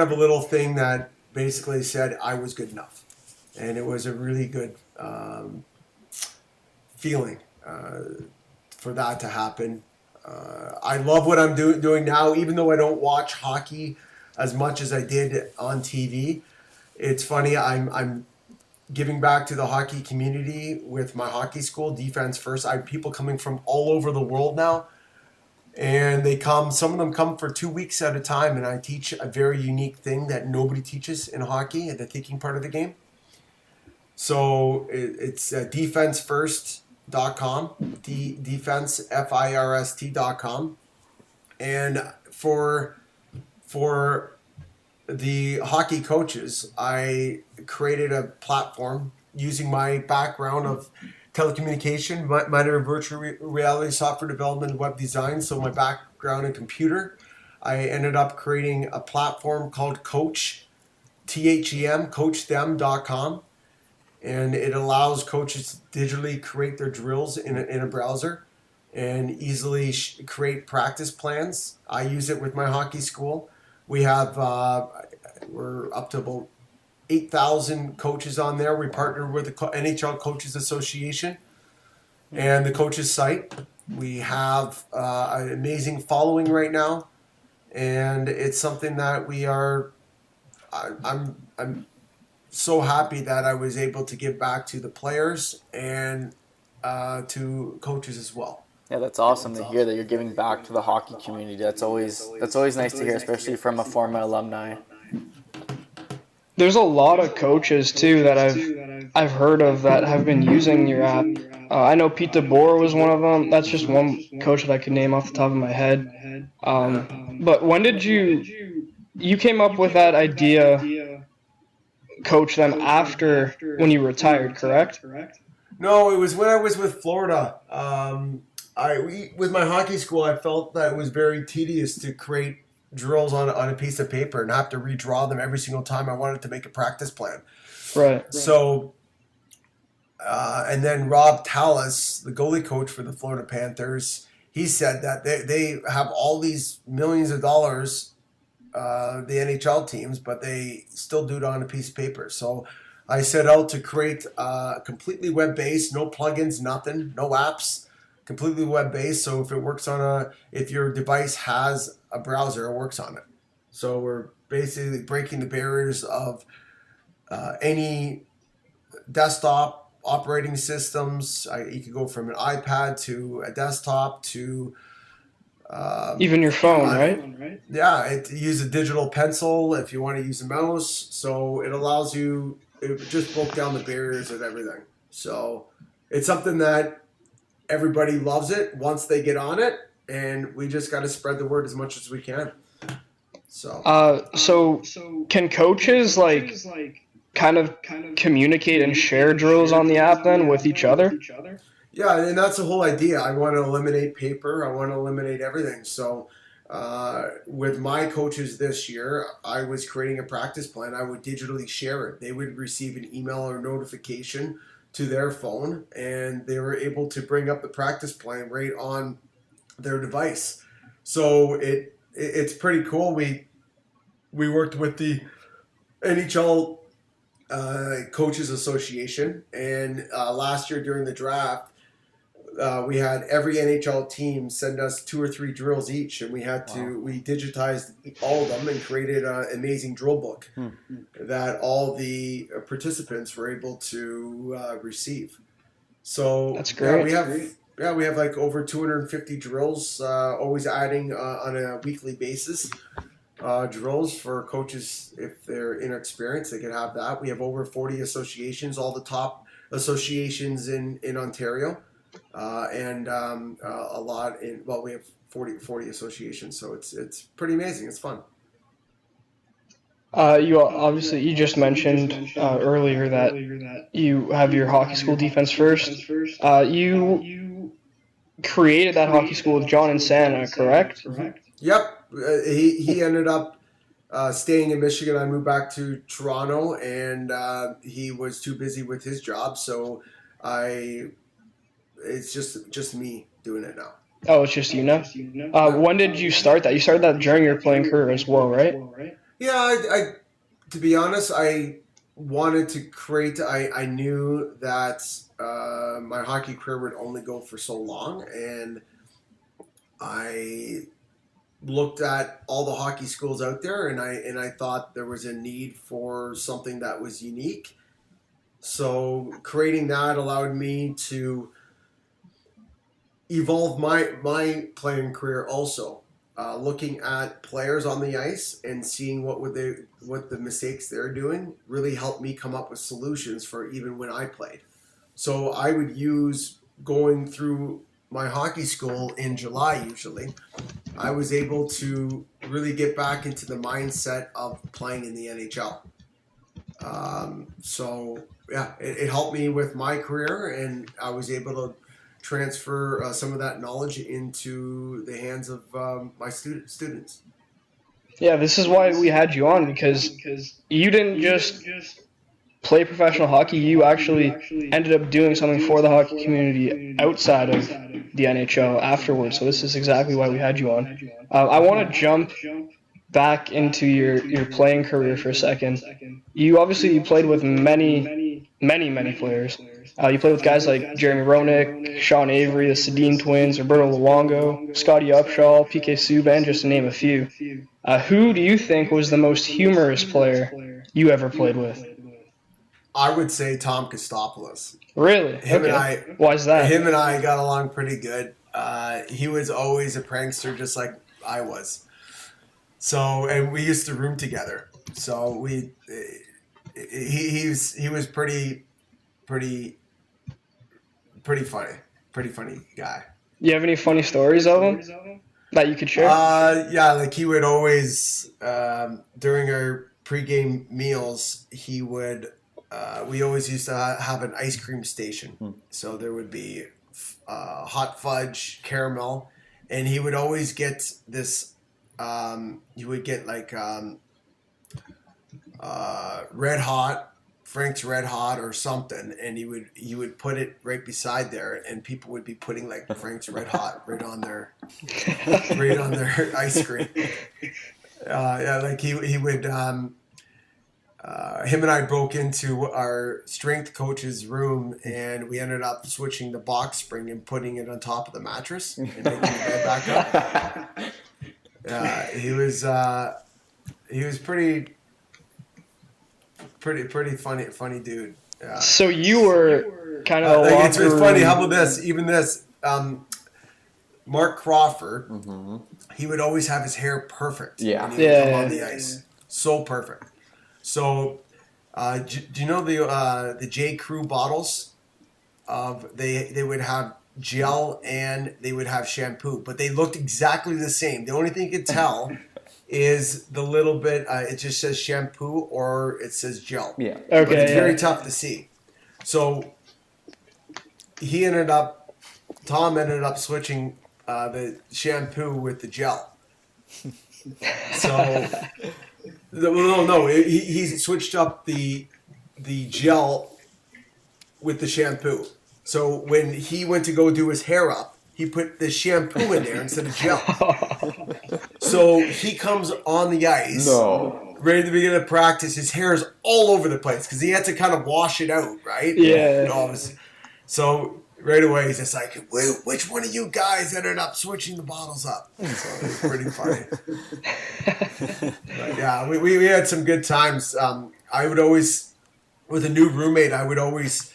of a little thing that basically said I was good enough, and it was a really good feeling for that to happen. I love what I'm doing now, even though I don't watch hockey as much as I did on TV. It's funny, I'm giving back to the hockey community with my hockey school, Defense First. I have people coming from all over the world now And they come, some of them come for 2 weeks at a time, and I teach a very unique thing that nobody teaches in hockey, the thinking part of the game. So it's defensefirst.com, defensefirst.com. And for the hockey coaches, I created a platform using my background of telecommunication, minor in virtual reality, software development, web design. So my background in computer, I ended up creating a platform called Coach, T-H-E-M, coachthem.com. And it allows coaches to digitally create their drills in a browser and easily create practice plans. I use it with my hockey school. We have, we're up to about 8,000 coaches on there. We partner with the NHL Coaches Association and the coaches site. We have an amazing following right now, and it's something that we are, I'm so happy that I was able to give back to the players and to coaches as well. Yeah, that's awesome to hear that you're giving back to the hockey community. That's always nice to hear, especially from a former alumni. There's a lot of coaches too that I've heard of that have been using your app. I know Pete DeBoer was one of them. That's just one coach that I could name off the top of my head. But when did you came up with that idea, Coach Them, after when you retired, correct? No, it was when I was with Florida. With my hockey school, I felt that it was very tedious to create drills on a piece of paper and have to redraw them every single time I wanted to make a practice plan. Right. So, and then Rob Tallis, the goalie coach for the Florida Panthers, he said that they have all these millions of dollars, the NHL teams, but they still do it on a piece of paper. So I set out to create completely web-based, no plugins, nothing, no apps, completely web-based. So if it works on if your device has a browser, it works on it. So we're basically breaking the barriers of any desktop operating systems. You could go from an iPad to a desktop to even your phone, right? Yeah, use a digital pencil if you want to use a mouse. So it allows you. It just broke down the barriers of everything. So it's something that everybody loves it once they get on it, and we just got to spread the word as much as we can. So can coaches like kind of communicate and share drills on the app then with each other? Yeah, and that's the whole idea. I want to eliminate paper. I want to eliminate everything. So with my coaches this year, I was creating a practice plan. I would digitally share it. They would receive an email or notification to their phone, and they were able to bring up the practice plan right on their device. So it's pretty cool. We worked with the NHL Coaches Association, and last year during the draft, we had every NHL team send us 2 or 3 drills each, and we digitized all of them and created an amazing drill book that all the participants were able to receive. So that's great. We have like over 250 drills, always adding on a weekly basis drills for coaches if they're inexperienced. They can have that. We have over 40 associations, all the top associations in Ontario. A lot in, well, we have 40 associations, so it's pretty amazing. It's fun. You just mentioned earlier that you have your hockey school Defense First. You created that hockey school with John Insana, correct? Yep. He ended up staying in Michigan. I moved back to Toronto, and he was too busy with his job, so it's just me doing it now. Oh, it's just you now? When did you start that? You started that during your playing career as well, right? Yeah, I to be honest, I wanted to create, I knew that my hockey career would only go for so long, and I looked at all the hockey schools out there, and I thought there was a need for something that was unique. So creating that allowed me to evolve my playing career also. Looking at players on the ice and seeing what the mistakes they're doing really helped me come up with solutions for even when I played. So I would use going through my hockey school in July usually. I was able to really get back into the mindset of playing in the NHL. So yeah, it helped me with my career, and I was able to transfer some of that knowledge into the hands of my students. Yeah, this is why we had you on, because you didn't just play professional hockey. You actually ended up doing something for the hockey community outside of the NHL afterwards. So this is exactly why we had you on. I want to jump back into your playing career for a second. You played with many players. You played with guys like Jeremy Roenick, Sean Avery, the Sedin Twins, Roberto Luongo, Scotty Upshaw, PK Subban, just to name a few. Who do you think was the most humorous player you ever played with? I would say Tom Kostopoulos. Really? Him okay. And I. Why is that? Him and I got along pretty good. He was always a prankster, just like I was. So, and we used to room together. So he was pretty funny guy. You have any funny stories of him that you could share? Yeah, like he would always during our pregame meals, he would. We always used to have an ice cream station, so there would be hot fudge, caramel, and he would always get this. You would get like Red Hot, Frank's Red Hot or something, and he would put it right beside there, and people would be putting like Frank's Red Hot right on their ice cream. Yeah, like he would. Him and I broke into our strength coach's room, and we ended up switching the box spring and putting it on top of the mattress and making the bed back up. He was pretty funny dude. Yeah. So you were kind of like, it's funny. How about this? Even this, Mark Crawford, mm-hmm. He would always have his hair perfect. Yeah, when he would come on the ice, so perfect. So, do you know the J. Crew bottles? They would have gel and they would have shampoo, but they looked exactly the same. The only thing you could tell is the little bit, it just says shampoo or it says gel. Yeah. Okay. But it's very tough to see. So Tom ended up switching the shampoo with the gel. So, no, he switched up the gel with the shampoo. So when he went to go do his hair up, he put the shampoo in there instead of gel. So he comes on the ice right at the beginning of practice. His hair is all over the place because he had to kind of wash it out, right? Yeah. So right away he's just like, which one of you guys ended up switching the bottles up? So it's pretty funny. But yeah, we had some good times. I would always, with a new roommate, I would always...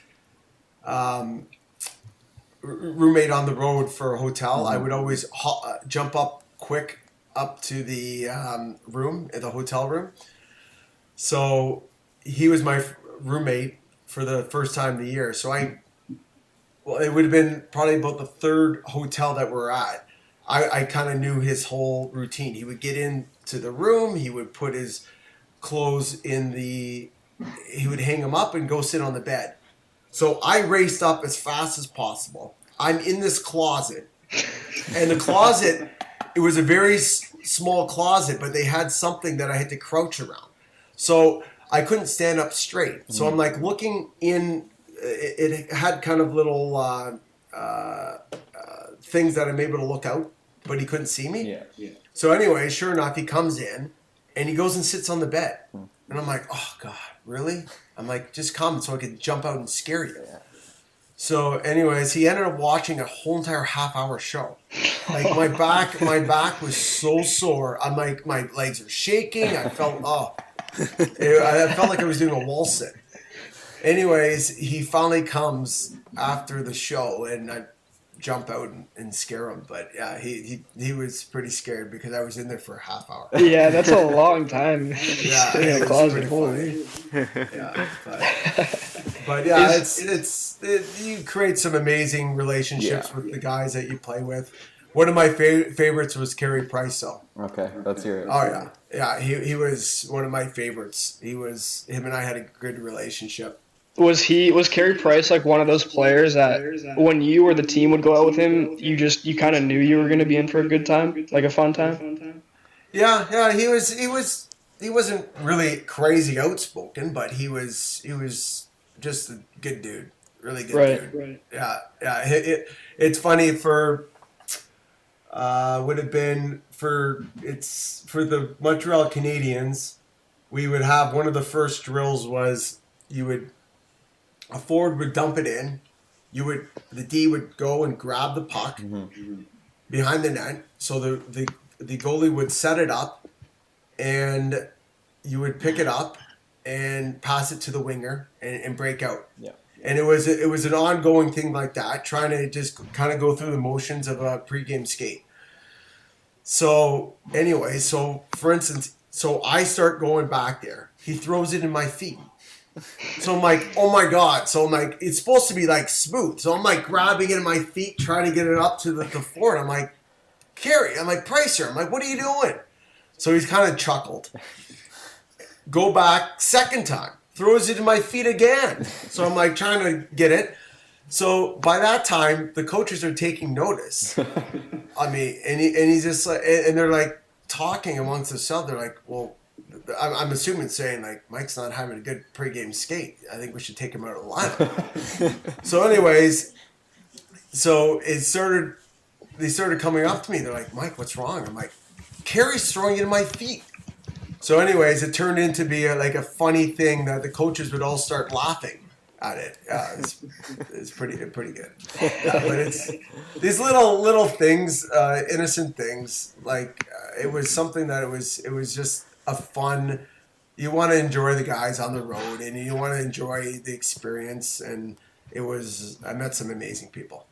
roommate on the road for a hotel. Mm-hmm. I would always jump up quick up to the room at the hotel room. So he was my roommate for the first time of the year. So it would have been probably about the third hotel that we're at. I kind of knew his whole routine. He would get into the room. He would put his clothes he would hang them up and go sit on the bed. So I raced up as fast as possible. I'm in this closet. And the closet, it was a very small closet, but they had something that I had to crouch around. So I couldn't stand up straight. So I'm like looking in. It had kind of little things that I'm able to look out, but he couldn't see me. Yeah. So anyway, sure enough, he comes in and he goes and sits on the bed. And I'm like, oh, God, really? I'm like, just come so I could jump out and scare you. Yeah. So anyways, he ended up watching a whole entire half-hour show. Like, my back was so sore. I'm like, my legs are shaking. I felt like I was doing a wall sit. Anyways, he finally comes after the show, and I jump out and scare him. But yeah, he was pretty scared because I was in there for a half hour. Yeah, that's a long time. Yeah, in a closet. Holy. Yeah, but yeah, it's you create some amazing relationships with the guys that you play with. One of my favorites was Carey Price. Okay, let's hear it. Oh yeah, yeah, he was one of my favorites. He was him and I had a good relationship. Was Carey Price like one of those players that when you or the team would go out with him, you kind of knew you were going to be in for a good time, like a fun time? Yeah, he wasn't really crazy outspoken, but he was just a good dude, really good dude. Right. Yeah. It's funny for would have been for the Montreal Canadiens, we would have one of the first drills was a forward would dump it in. The D would go and grab the puck behind the net. So the goalie would set it up, and you would pick it up and pass it to the winger and break out. Yeah. And it was an ongoing thing like that, trying to just kind of go through the motions of a pregame skate. So anyway, for instance, I start going back there. He throws it in my feet. So I'm like, oh my God. So I'm like, it's supposed to be like smooth. So I'm like grabbing it in my feet, trying to get it up to the floor. And I'm like, Carey, I'm like, Pricer, I'm like, what are you doing? So he's kind of chuckled. Go back, second time, throws it in my feet again. So I'm like trying to get it. So by that time, the coaches are taking notice. I mean, and he's just like, and they're like talking amongst themselves. They're like, well, I'm assuming saying like Mike's not having a good pregame skate. I think we should take him out of the lineup. So, anyways, they started coming up to me. They're like, Mike, what's wrong? I'm like, Carey's throwing it in my feet. So, anyways, it turned into be like a funny thing that the coaches would all start laughing at it. It's pretty good. Yeah, but it's these little things, innocent things. Like it was something that it was just. A fun, you want to enjoy the guys on the road and you want to enjoy the experience. And I met some amazing people.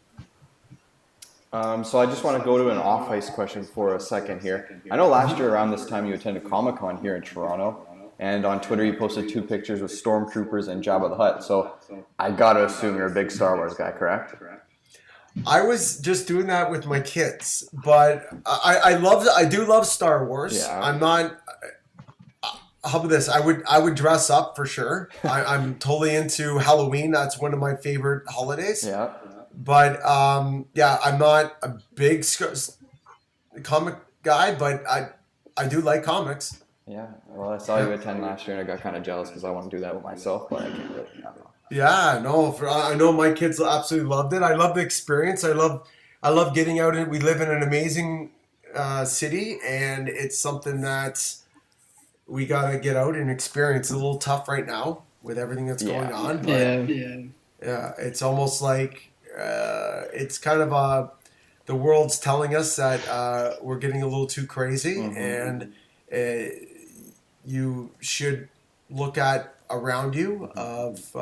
So I just want to go to an off-ice question for a second here. I know last year around this time you attended Comic-Con here in Toronto, and on Twitter you posted 2 pictures with stormtroopers and Jabba the Hutt. So I got to assume you're a big Star Wars guy, correct? I was just doing that with my kids, but I do love Star Wars. Yeah. I'm not... How about this? I would dress up for sure. I'm totally into Halloween. That's one of my favorite holidays. Yeah. But I'm not a big comic guy, but I do like comics. Yeah. Well, I saw you attend last year, and I got kind of jealous because I want to do that with myself, but I can't really. Yeah. No. I know my kids absolutely loved it. I love the experience. I love getting out. We live in an amazing city, and it's something that's. We got to get out and experience. It's a little tough right now with everything that's going on. But yeah, it's almost like it's kind of the world's telling us that we're getting a little too crazy and you should look at around you. It's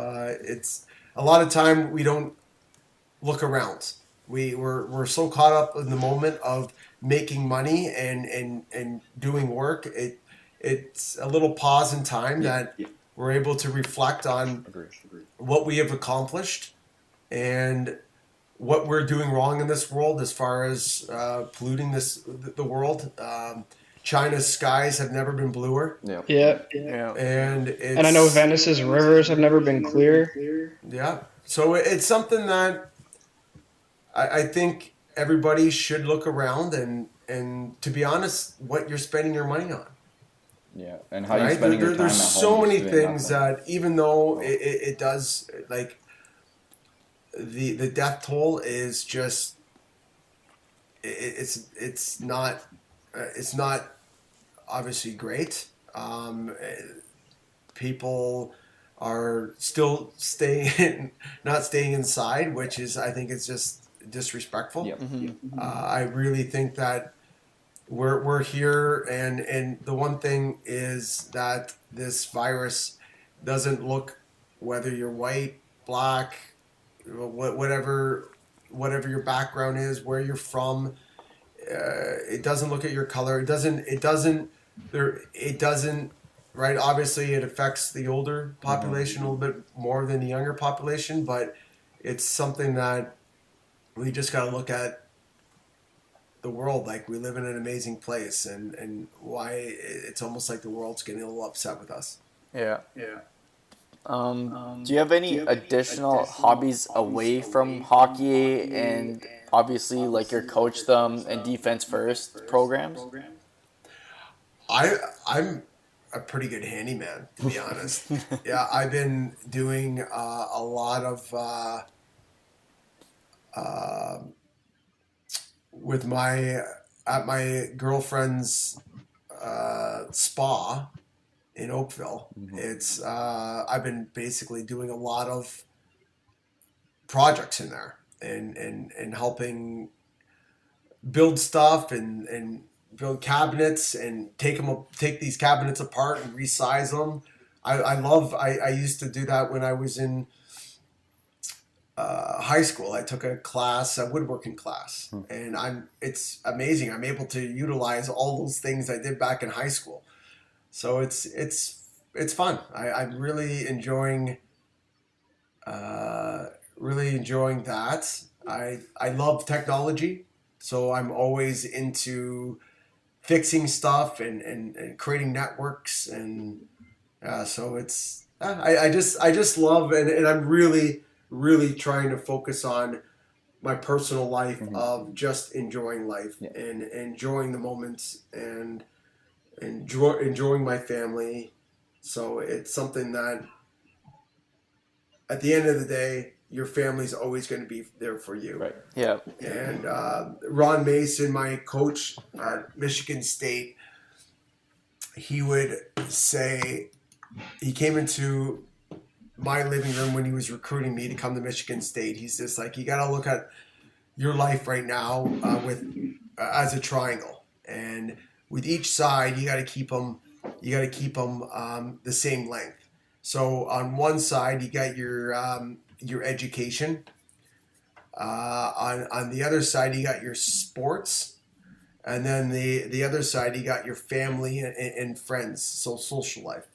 a lot of time we don't look around. We're so caught up in the moment of making money and doing work. It's a little pause in time that we're able to reflect on what we have accomplished and what we're doing wrong in this world as far as polluting the world. China's skies have never been bluer. Yeah. And I know Venice's rivers have never been clear. Yeah. So it's something that I think everybody should look around and to be honest, what you're spending your money on. Yeah, and how you're spending your time at home. There's so many things that, even though it does, like, the death toll is just, it's not obviously great. People are still not staying inside, which is, I think, it's just disrespectful. Yep. Mm-hmm. I really think that. We're here, and the one thing is that this virus doesn't look whether you're white, black, whatever whatever your background is, where you're from. It doesn't look at your color. It doesn't. Right. Obviously, it affects the older population a little bit more than the younger population, but it's something that we just got to look at the world. Like, we live in an amazing place, and why it's almost like the world's getting a little upset with us. Yeah. Do you have any additional hobbies away from hockey and obviously like your Coach Them and Defense First programs? I'm a pretty good handyman, to be honest. Yeah, I've been doing a lot of with my girlfriend's spa in Oakville. Mm-hmm. It's I've been basically doing a lot of projects in there and helping build stuff and build cabinets and take these cabinets apart and resize them. I used to do that when I was in high school. I took a woodworking class, and it's amazing. I'm able to utilize all those things I did back in high school. So it's fun. I'm really enjoying that. I love technology. So I'm always into fixing stuff and creating networks, and so it's I just love, and I'm really trying to focus on my personal life of just enjoying life and enjoying the moments and enjoying my family. So it's something that at the end of the day, your family's always going to be there for you. Right. Yeah. And Ron Mason, my coach at Michigan State, he would say, he came into my living room when he was recruiting me to come to Michigan State. He's just like, you got to look at your life right now as a triangle. And with each side, you got to keep them the same length. So on one side, you got your education. On the other side, you got your sports, and then the other side, you got your family and friends, so social life.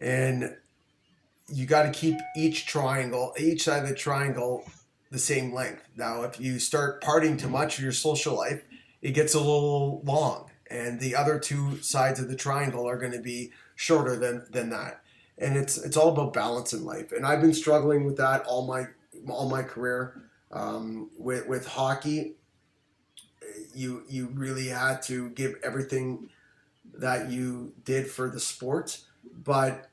And you got to keep each side of the triangle the same length. Now, if you start parting too much of your social life, it gets a little long, and the other two sides of the triangle are going to be shorter than that. And it's all about balance in life, and I've been struggling with that all my career. With hockey, you really had to give everything that you did for the sport, but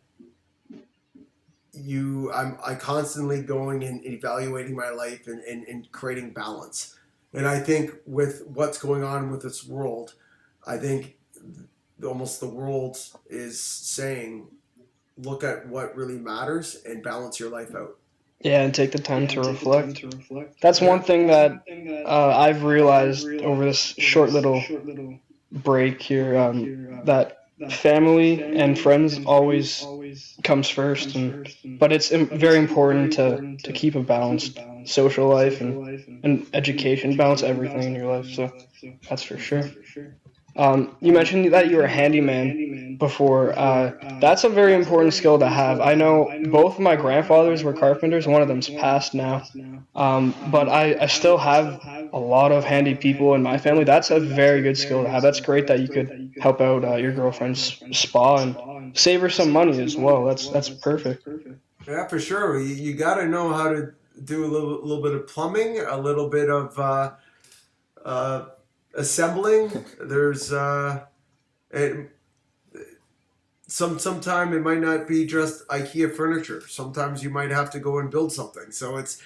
I'm constantly going and evaluating my life and creating balance. And I think with what's going on with this world, I think almost the world is saying, look at what really matters and balance your life out. Yeah, and take the time to reflect. That's one thing that I've realized over this short little break here, that family and friends always comes first. But it's very important to keep a balanced social life and education, balance everything in your life. So that's for sure. You mentioned that you were a handyman before. That's a very important skill to have. I know both of my grandfathers were carpenters. One of them's passed now. But I still have a lot of handy people in my family. That's a very good skill to have. That's great that you could help out your girlfriend's spa and save her some money as well. That's perfect. Yeah, for sure. You got to know how to do a little bit of plumbing, a little bit of assembling. There's sometimes it might not be just IKEA furniture. Sometimes you might have to go and build something. So it's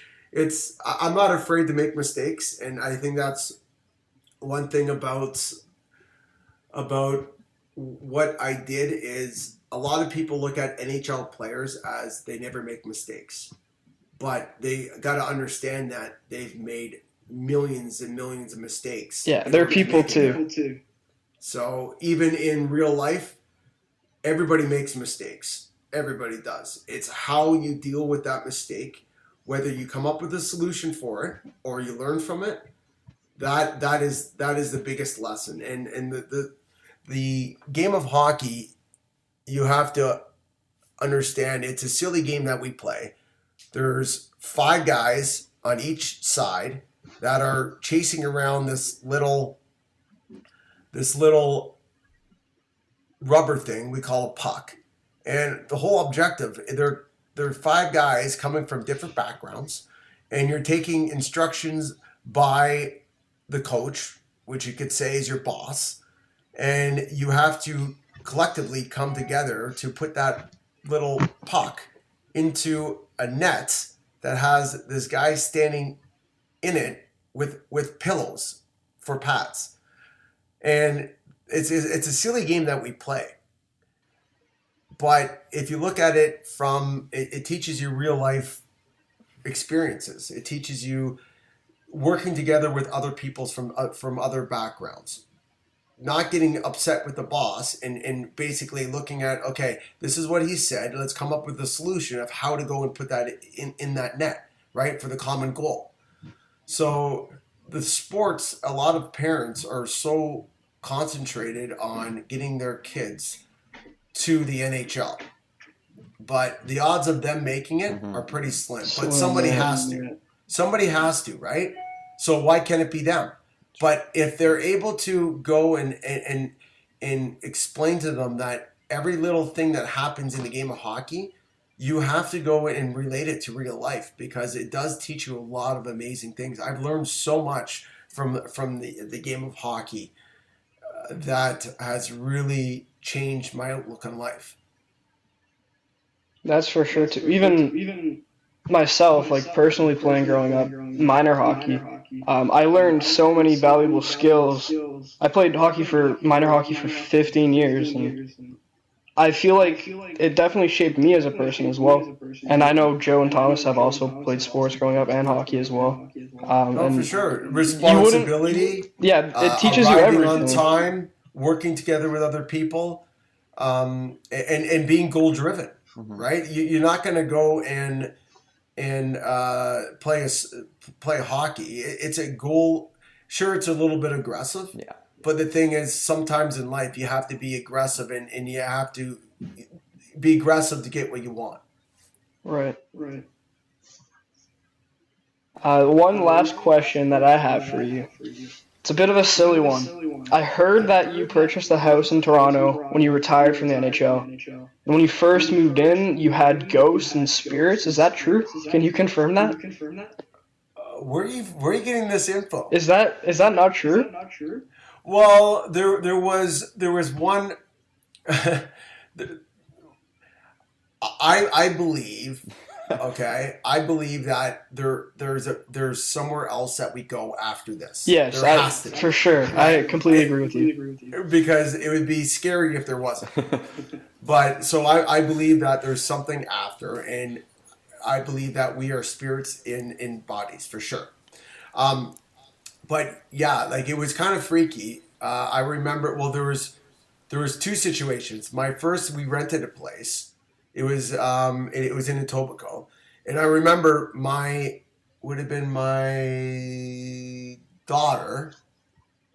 I'm not afraid to make mistakes, and I think that's one thing about what I did is a lot of people look at NHL players as they never make mistakes, but they got to understand that they've made millions and millions of mistakes. Yeah, they're people too. So even in real life, everybody makes mistakes. Everybody does. It's how you deal with that mistake whether you come up with a solution for it or you learn from it, that is the biggest lesson. And the game of hockey, you have to understand it's a silly game that we play. There's 5 guys on each side that are chasing around this little rubber thing we call a puck. And the whole objective, there are 5 guys coming from different backgrounds, and you're taking instructions by the coach, which you could say is your boss, and you have to collectively come together to put that little puck into a net that has this guy standing in it with pillows for pads. And it's a silly game that we play. But if you look at it from, it teaches you real life experiences. It teaches you working together with other people from other backgrounds, not getting upset with the boss and basically looking at, okay, this is what he said. Let's come up with a solution of how to go and put that in that net, right, for the common goal. So the sports, a lot of parents are so concentrated on getting their kids to the NHL, but the odds of them making it are pretty slim, but somebody has to, right? So why can't it be them? But if they're able to go and explain to them that every little thing that happens in the game of hockey, you have to go and relate it to real life, because it does teach you a lot of amazing things. I've learned so much from the game of hockey that has really changed my outlook on life. That's for sure too. Even myself, like personally playing growing up, minor hockey, I learned so many valuable skills. I played minor hockey for 15 years, and I feel like it definitely shaped me as a person as well. And I know Joe and Thomas have also played sports growing up and hockey as well. For sure. Responsibility. Yeah, it teaches you everything. On time, working together with other people, and being goal-driven, right? You're not going to go and play hockey. It's a goal. Sure, it's a little bit aggressive. Yeah. But the thing is, sometimes in life, you have to be aggressive, and you have to be aggressive to get what you want. Right. One last question that I have for you. It's a bit of a silly one. I heard that you purchased a house in Toronto when you retired from the NHL. And when you first moved in, you had ghosts and spirits. Is that true? Can you confirm that? Where are you getting this info? Is that not true? Well, there was one. I believe, okay. I believe that there's somewhere else that we go after this. Yes, there has to be. For sure. I completely agree with you. Because it would be scary if there wasn't. But so I believe that there's something after, and I believe that we are spirits in bodies for sure. But yeah, like it was kind of freaky. I remember, well, there was 2 situations. My first, we rented a place. It was in Etobicoke. And I remember my daughter,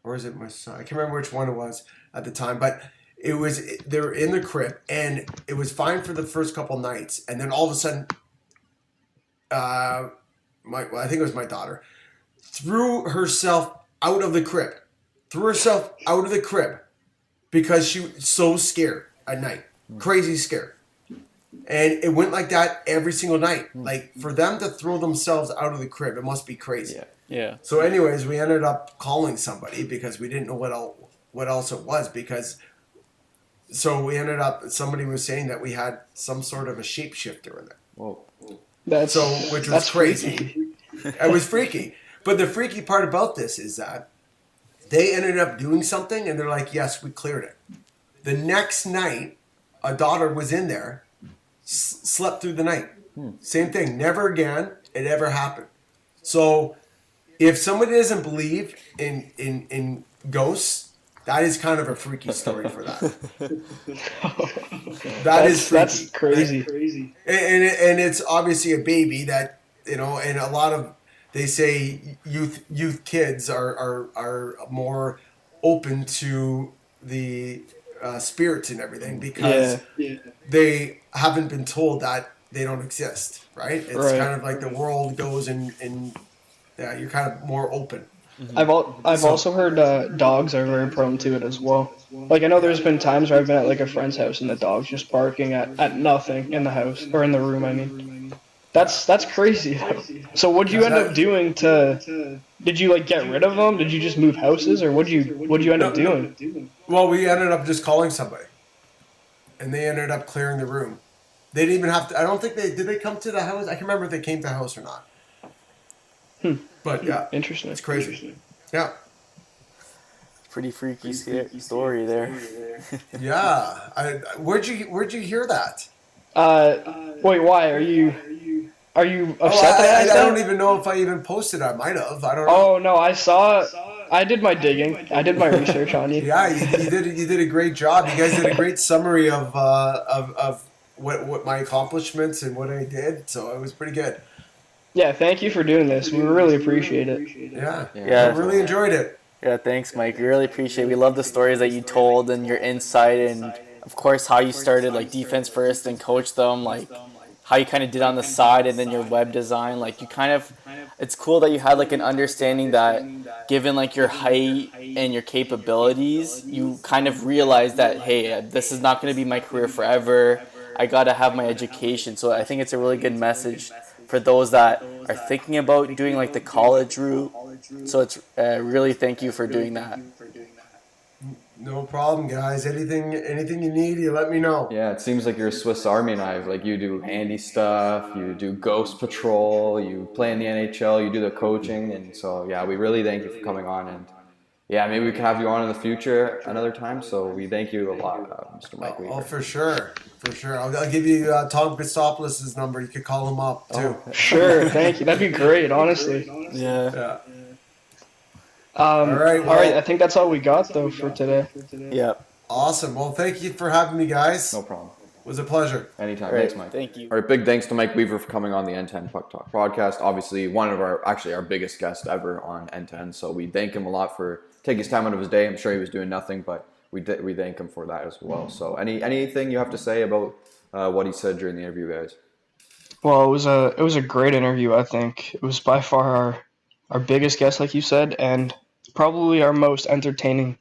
or is it my son? I can't remember which one it was at the time, but they were in the crib, and it was fine for the first couple nights. And then all of a sudden, I think it was my daughter, threw herself out of the crib because she was so scared at night, crazy scared. And it went like that every single night. Like for them to throw themselves out of the crib, it must be crazy. Yeah. So anyways, we ended up calling somebody because we didn't know what else it was, so we ended up, somebody was saying that we had some sort of a shapeshifter in there. Whoa. Which was crazy. It was freaky. But the freaky part about this is that they ended up doing something, and they're like, yes, we cleared it. The next night, a daughter was in there, slept through the night. Same thing. Never again. It ever happened. So if somebody doesn't believe in ghosts, that is kind of a freaky story for that. That's freaky. That's crazy. And it's obviously a baby that you know, and a lot of, they say youth kids are more open to the spirits and everything because they haven't been told that they don't exist, right? It's kind of like the world goes and you're kind of more open. I've also heard dogs are very prone to it as well. Like, I know there's been times where I've been at, like, a friend's house and the dog's just barking at nothing in the house, or in the room, I mean. That's crazy, though. So what'd you end up doing to – did you, like, get rid of them? Did you just move houses, or what'd you end up doing? Well, we ended up just calling somebody, and they ended up clearing the room. They didn't even have to – I don't think they – did they come to the house? I can't remember if they came to the house or not. But yeah, interesting. It's crazy. Yeah, pretty freaky story there. Yeah, where'd you hear that? Wait, why are you upset that I don't even know if I even posted. I might have. I don't know. Oh no, I saw. I did my digging. I did my research on you. Yeah, you did a great job. You guys did a great summary of what my accomplishments and what I did. So it was pretty good. Yeah, thank you for doing this. We really appreciate it. Yeah, I really enjoyed it. Yeah, thanks, Mike. We really appreciate it. We love the stories that you told and your insight and, of course, how you started, like, Defense First and Coach Them, like, how you kind of did on the side and then your web design. Like, you kind of – it's cool that you had, like, an understanding that given, like, your height and your capabilities, you kind of realized that, hey, this is not going to be my career forever. I got to have my education. So I think it's a really good message for those that are thinking about doing, like, the college route. So it's really thank you for doing that. No problem, guys. Anything you need, you let me know. Yeah, it seems like you're a Swiss Army knife. Like, you do handy stuff, you do ghost patrol, you play in the NHL, you do the coaching. And so, yeah, we really thank you for coming on. And, yeah, maybe we can have you on in the future another time. So we thank you a lot, Mr. Mike Weaver. Oh, for sure. For sure. I'll give you Tom Christopoulos' number. You could call him up, too. Oh, sure. Thank you. That'd be great, honestly. Yeah. All right. I think that's all we got, for today. Yeah. Awesome. Well, thank you for having me, guys. No problem. It was a pleasure. Anytime. Great. Thanks, Mike. Thank you. All right. Big thanks to Mike Weaver for coming on the N10 Puck Talk podcast. Obviously, our biggest guest ever on N10. So we thank him a lot for taking his time out of his day. I'm sure he was doing nothing, but we thank him for that as well. So anything you have to say about what he said during the interview, guys? Well, it was a great interview, I think. It was by far our biggest guest, like you said, and probably our most entertaining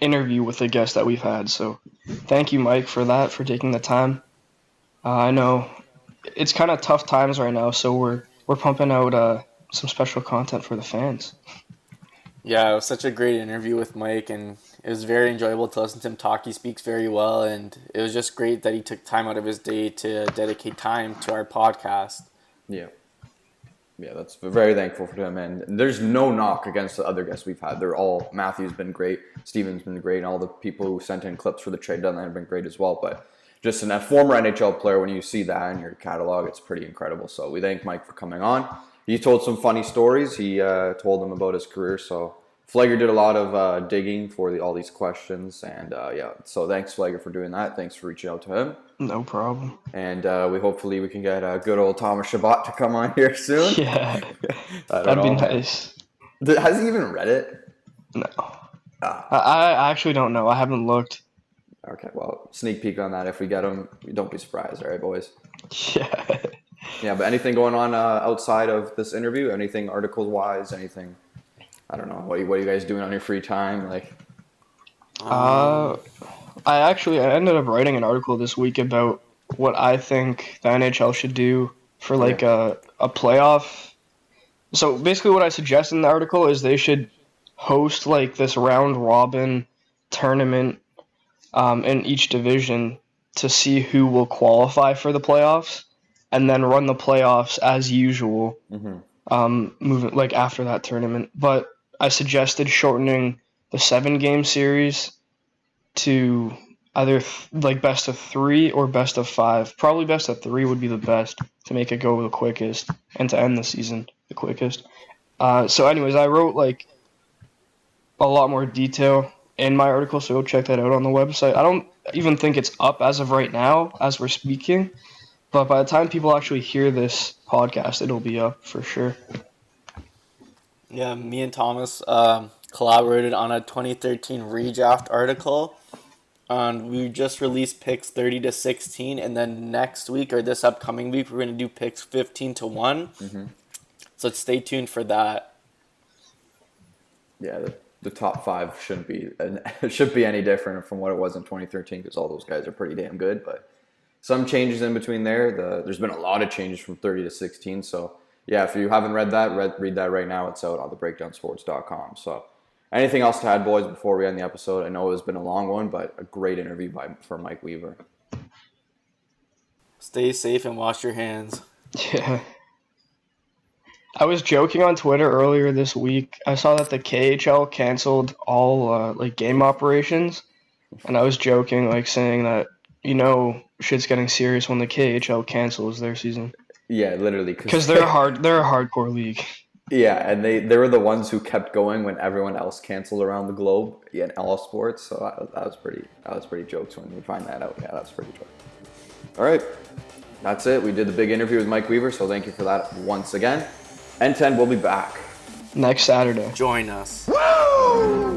interview with a guest that we've had. So thank you, Mike, for that, for taking the time. I know it's kind of tough times right now, so we're pumping out some special content for the fans. Yeah, it was such a great interview with Mike, and it was very enjoyable to listen to him talk. He speaks very well, and it was just great that he took time out of his day to dedicate time to our podcast. Yeah, that's very thankful for him, and there's no knock against the other guests we've had. They're all – Matthew's been great, Steven's been great, and all the people who sent in clips for the trade deadline have been great as well, but just a former NHL player, when you see that in your catalog, it's pretty incredible. So we thank Mike for coming on. He told some funny stories. He told them about his career. So Flegger did a lot of digging for all these questions. And so thanks, Flegger, for doing that. Thanks for reaching out to him. No problem. And we hopefully we can get good old Thomas Shabbat to come on here soon. Yeah, that'd be nice. Has he even read it? No. I actually don't know. I haven't looked. Okay, well, sneak peek on that. If we get him, don't be surprised. All right, boys? Yeah. Yeah, but anything going on outside of this interview? Anything article-wise? Anything? I don't know. What are you guys doing on your free time? Like, I ended up writing an article this week about what I think the NHL should do for a playoff. So basically, what I suggest in the article is they should host like this round robin tournament in each division to see who will qualify for the playoffs. And then run the playoffs as usual, moving like after that tournament. But I suggested shortening the 7-game series to either best of 3 or best of 5. Probably best of 3 would be the best to make it go the quickest and to end the season the quickest. So, anyways, I wrote a lot more detail in my article, so go check that out on the website. I don't even think it's up as of right now, as we're speaking. But by the time people actually hear this podcast, it'll be up for sure. Yeah, me and Thomas collaborated on a 2013 redraft article. And we just released picks 30 to 16, and then next week or this upcoming week, we're going to do picks 15 to 1. Mm-hmm. So stay tuned for that. Yeah, the top five shouldn't be any different from what it was in 2013 because all those guys are pretty damn good. But some changes in between there. There's been a lot of changes from 30 to 16. So, yeah, if you haven't read that, read that right now. It's out on thebreakdownsports.com. So, anything else to add, boys, before we end the episode? I know it's been a long one, but a great interview for Mike Weaver. Stay safe and wash your hands. Yeah. I was joking on Twitter earlier this week. I saw that the KHL canceled all game operations, and I was joking, saying that, shit's getting serious when the KHL cancels their season. Yeah, literally. Because they're a hardcore league. Yeah, and they were the ones who kept going when everyone else canceled around the globe in all sports. So that was pretty jokes when we find that out. Yeah, that's pretty joke. All right, that's it. We did the big interview with Mike Weaver, so thank you for that once again. N10 will be back next Saturday. Join us. Woo!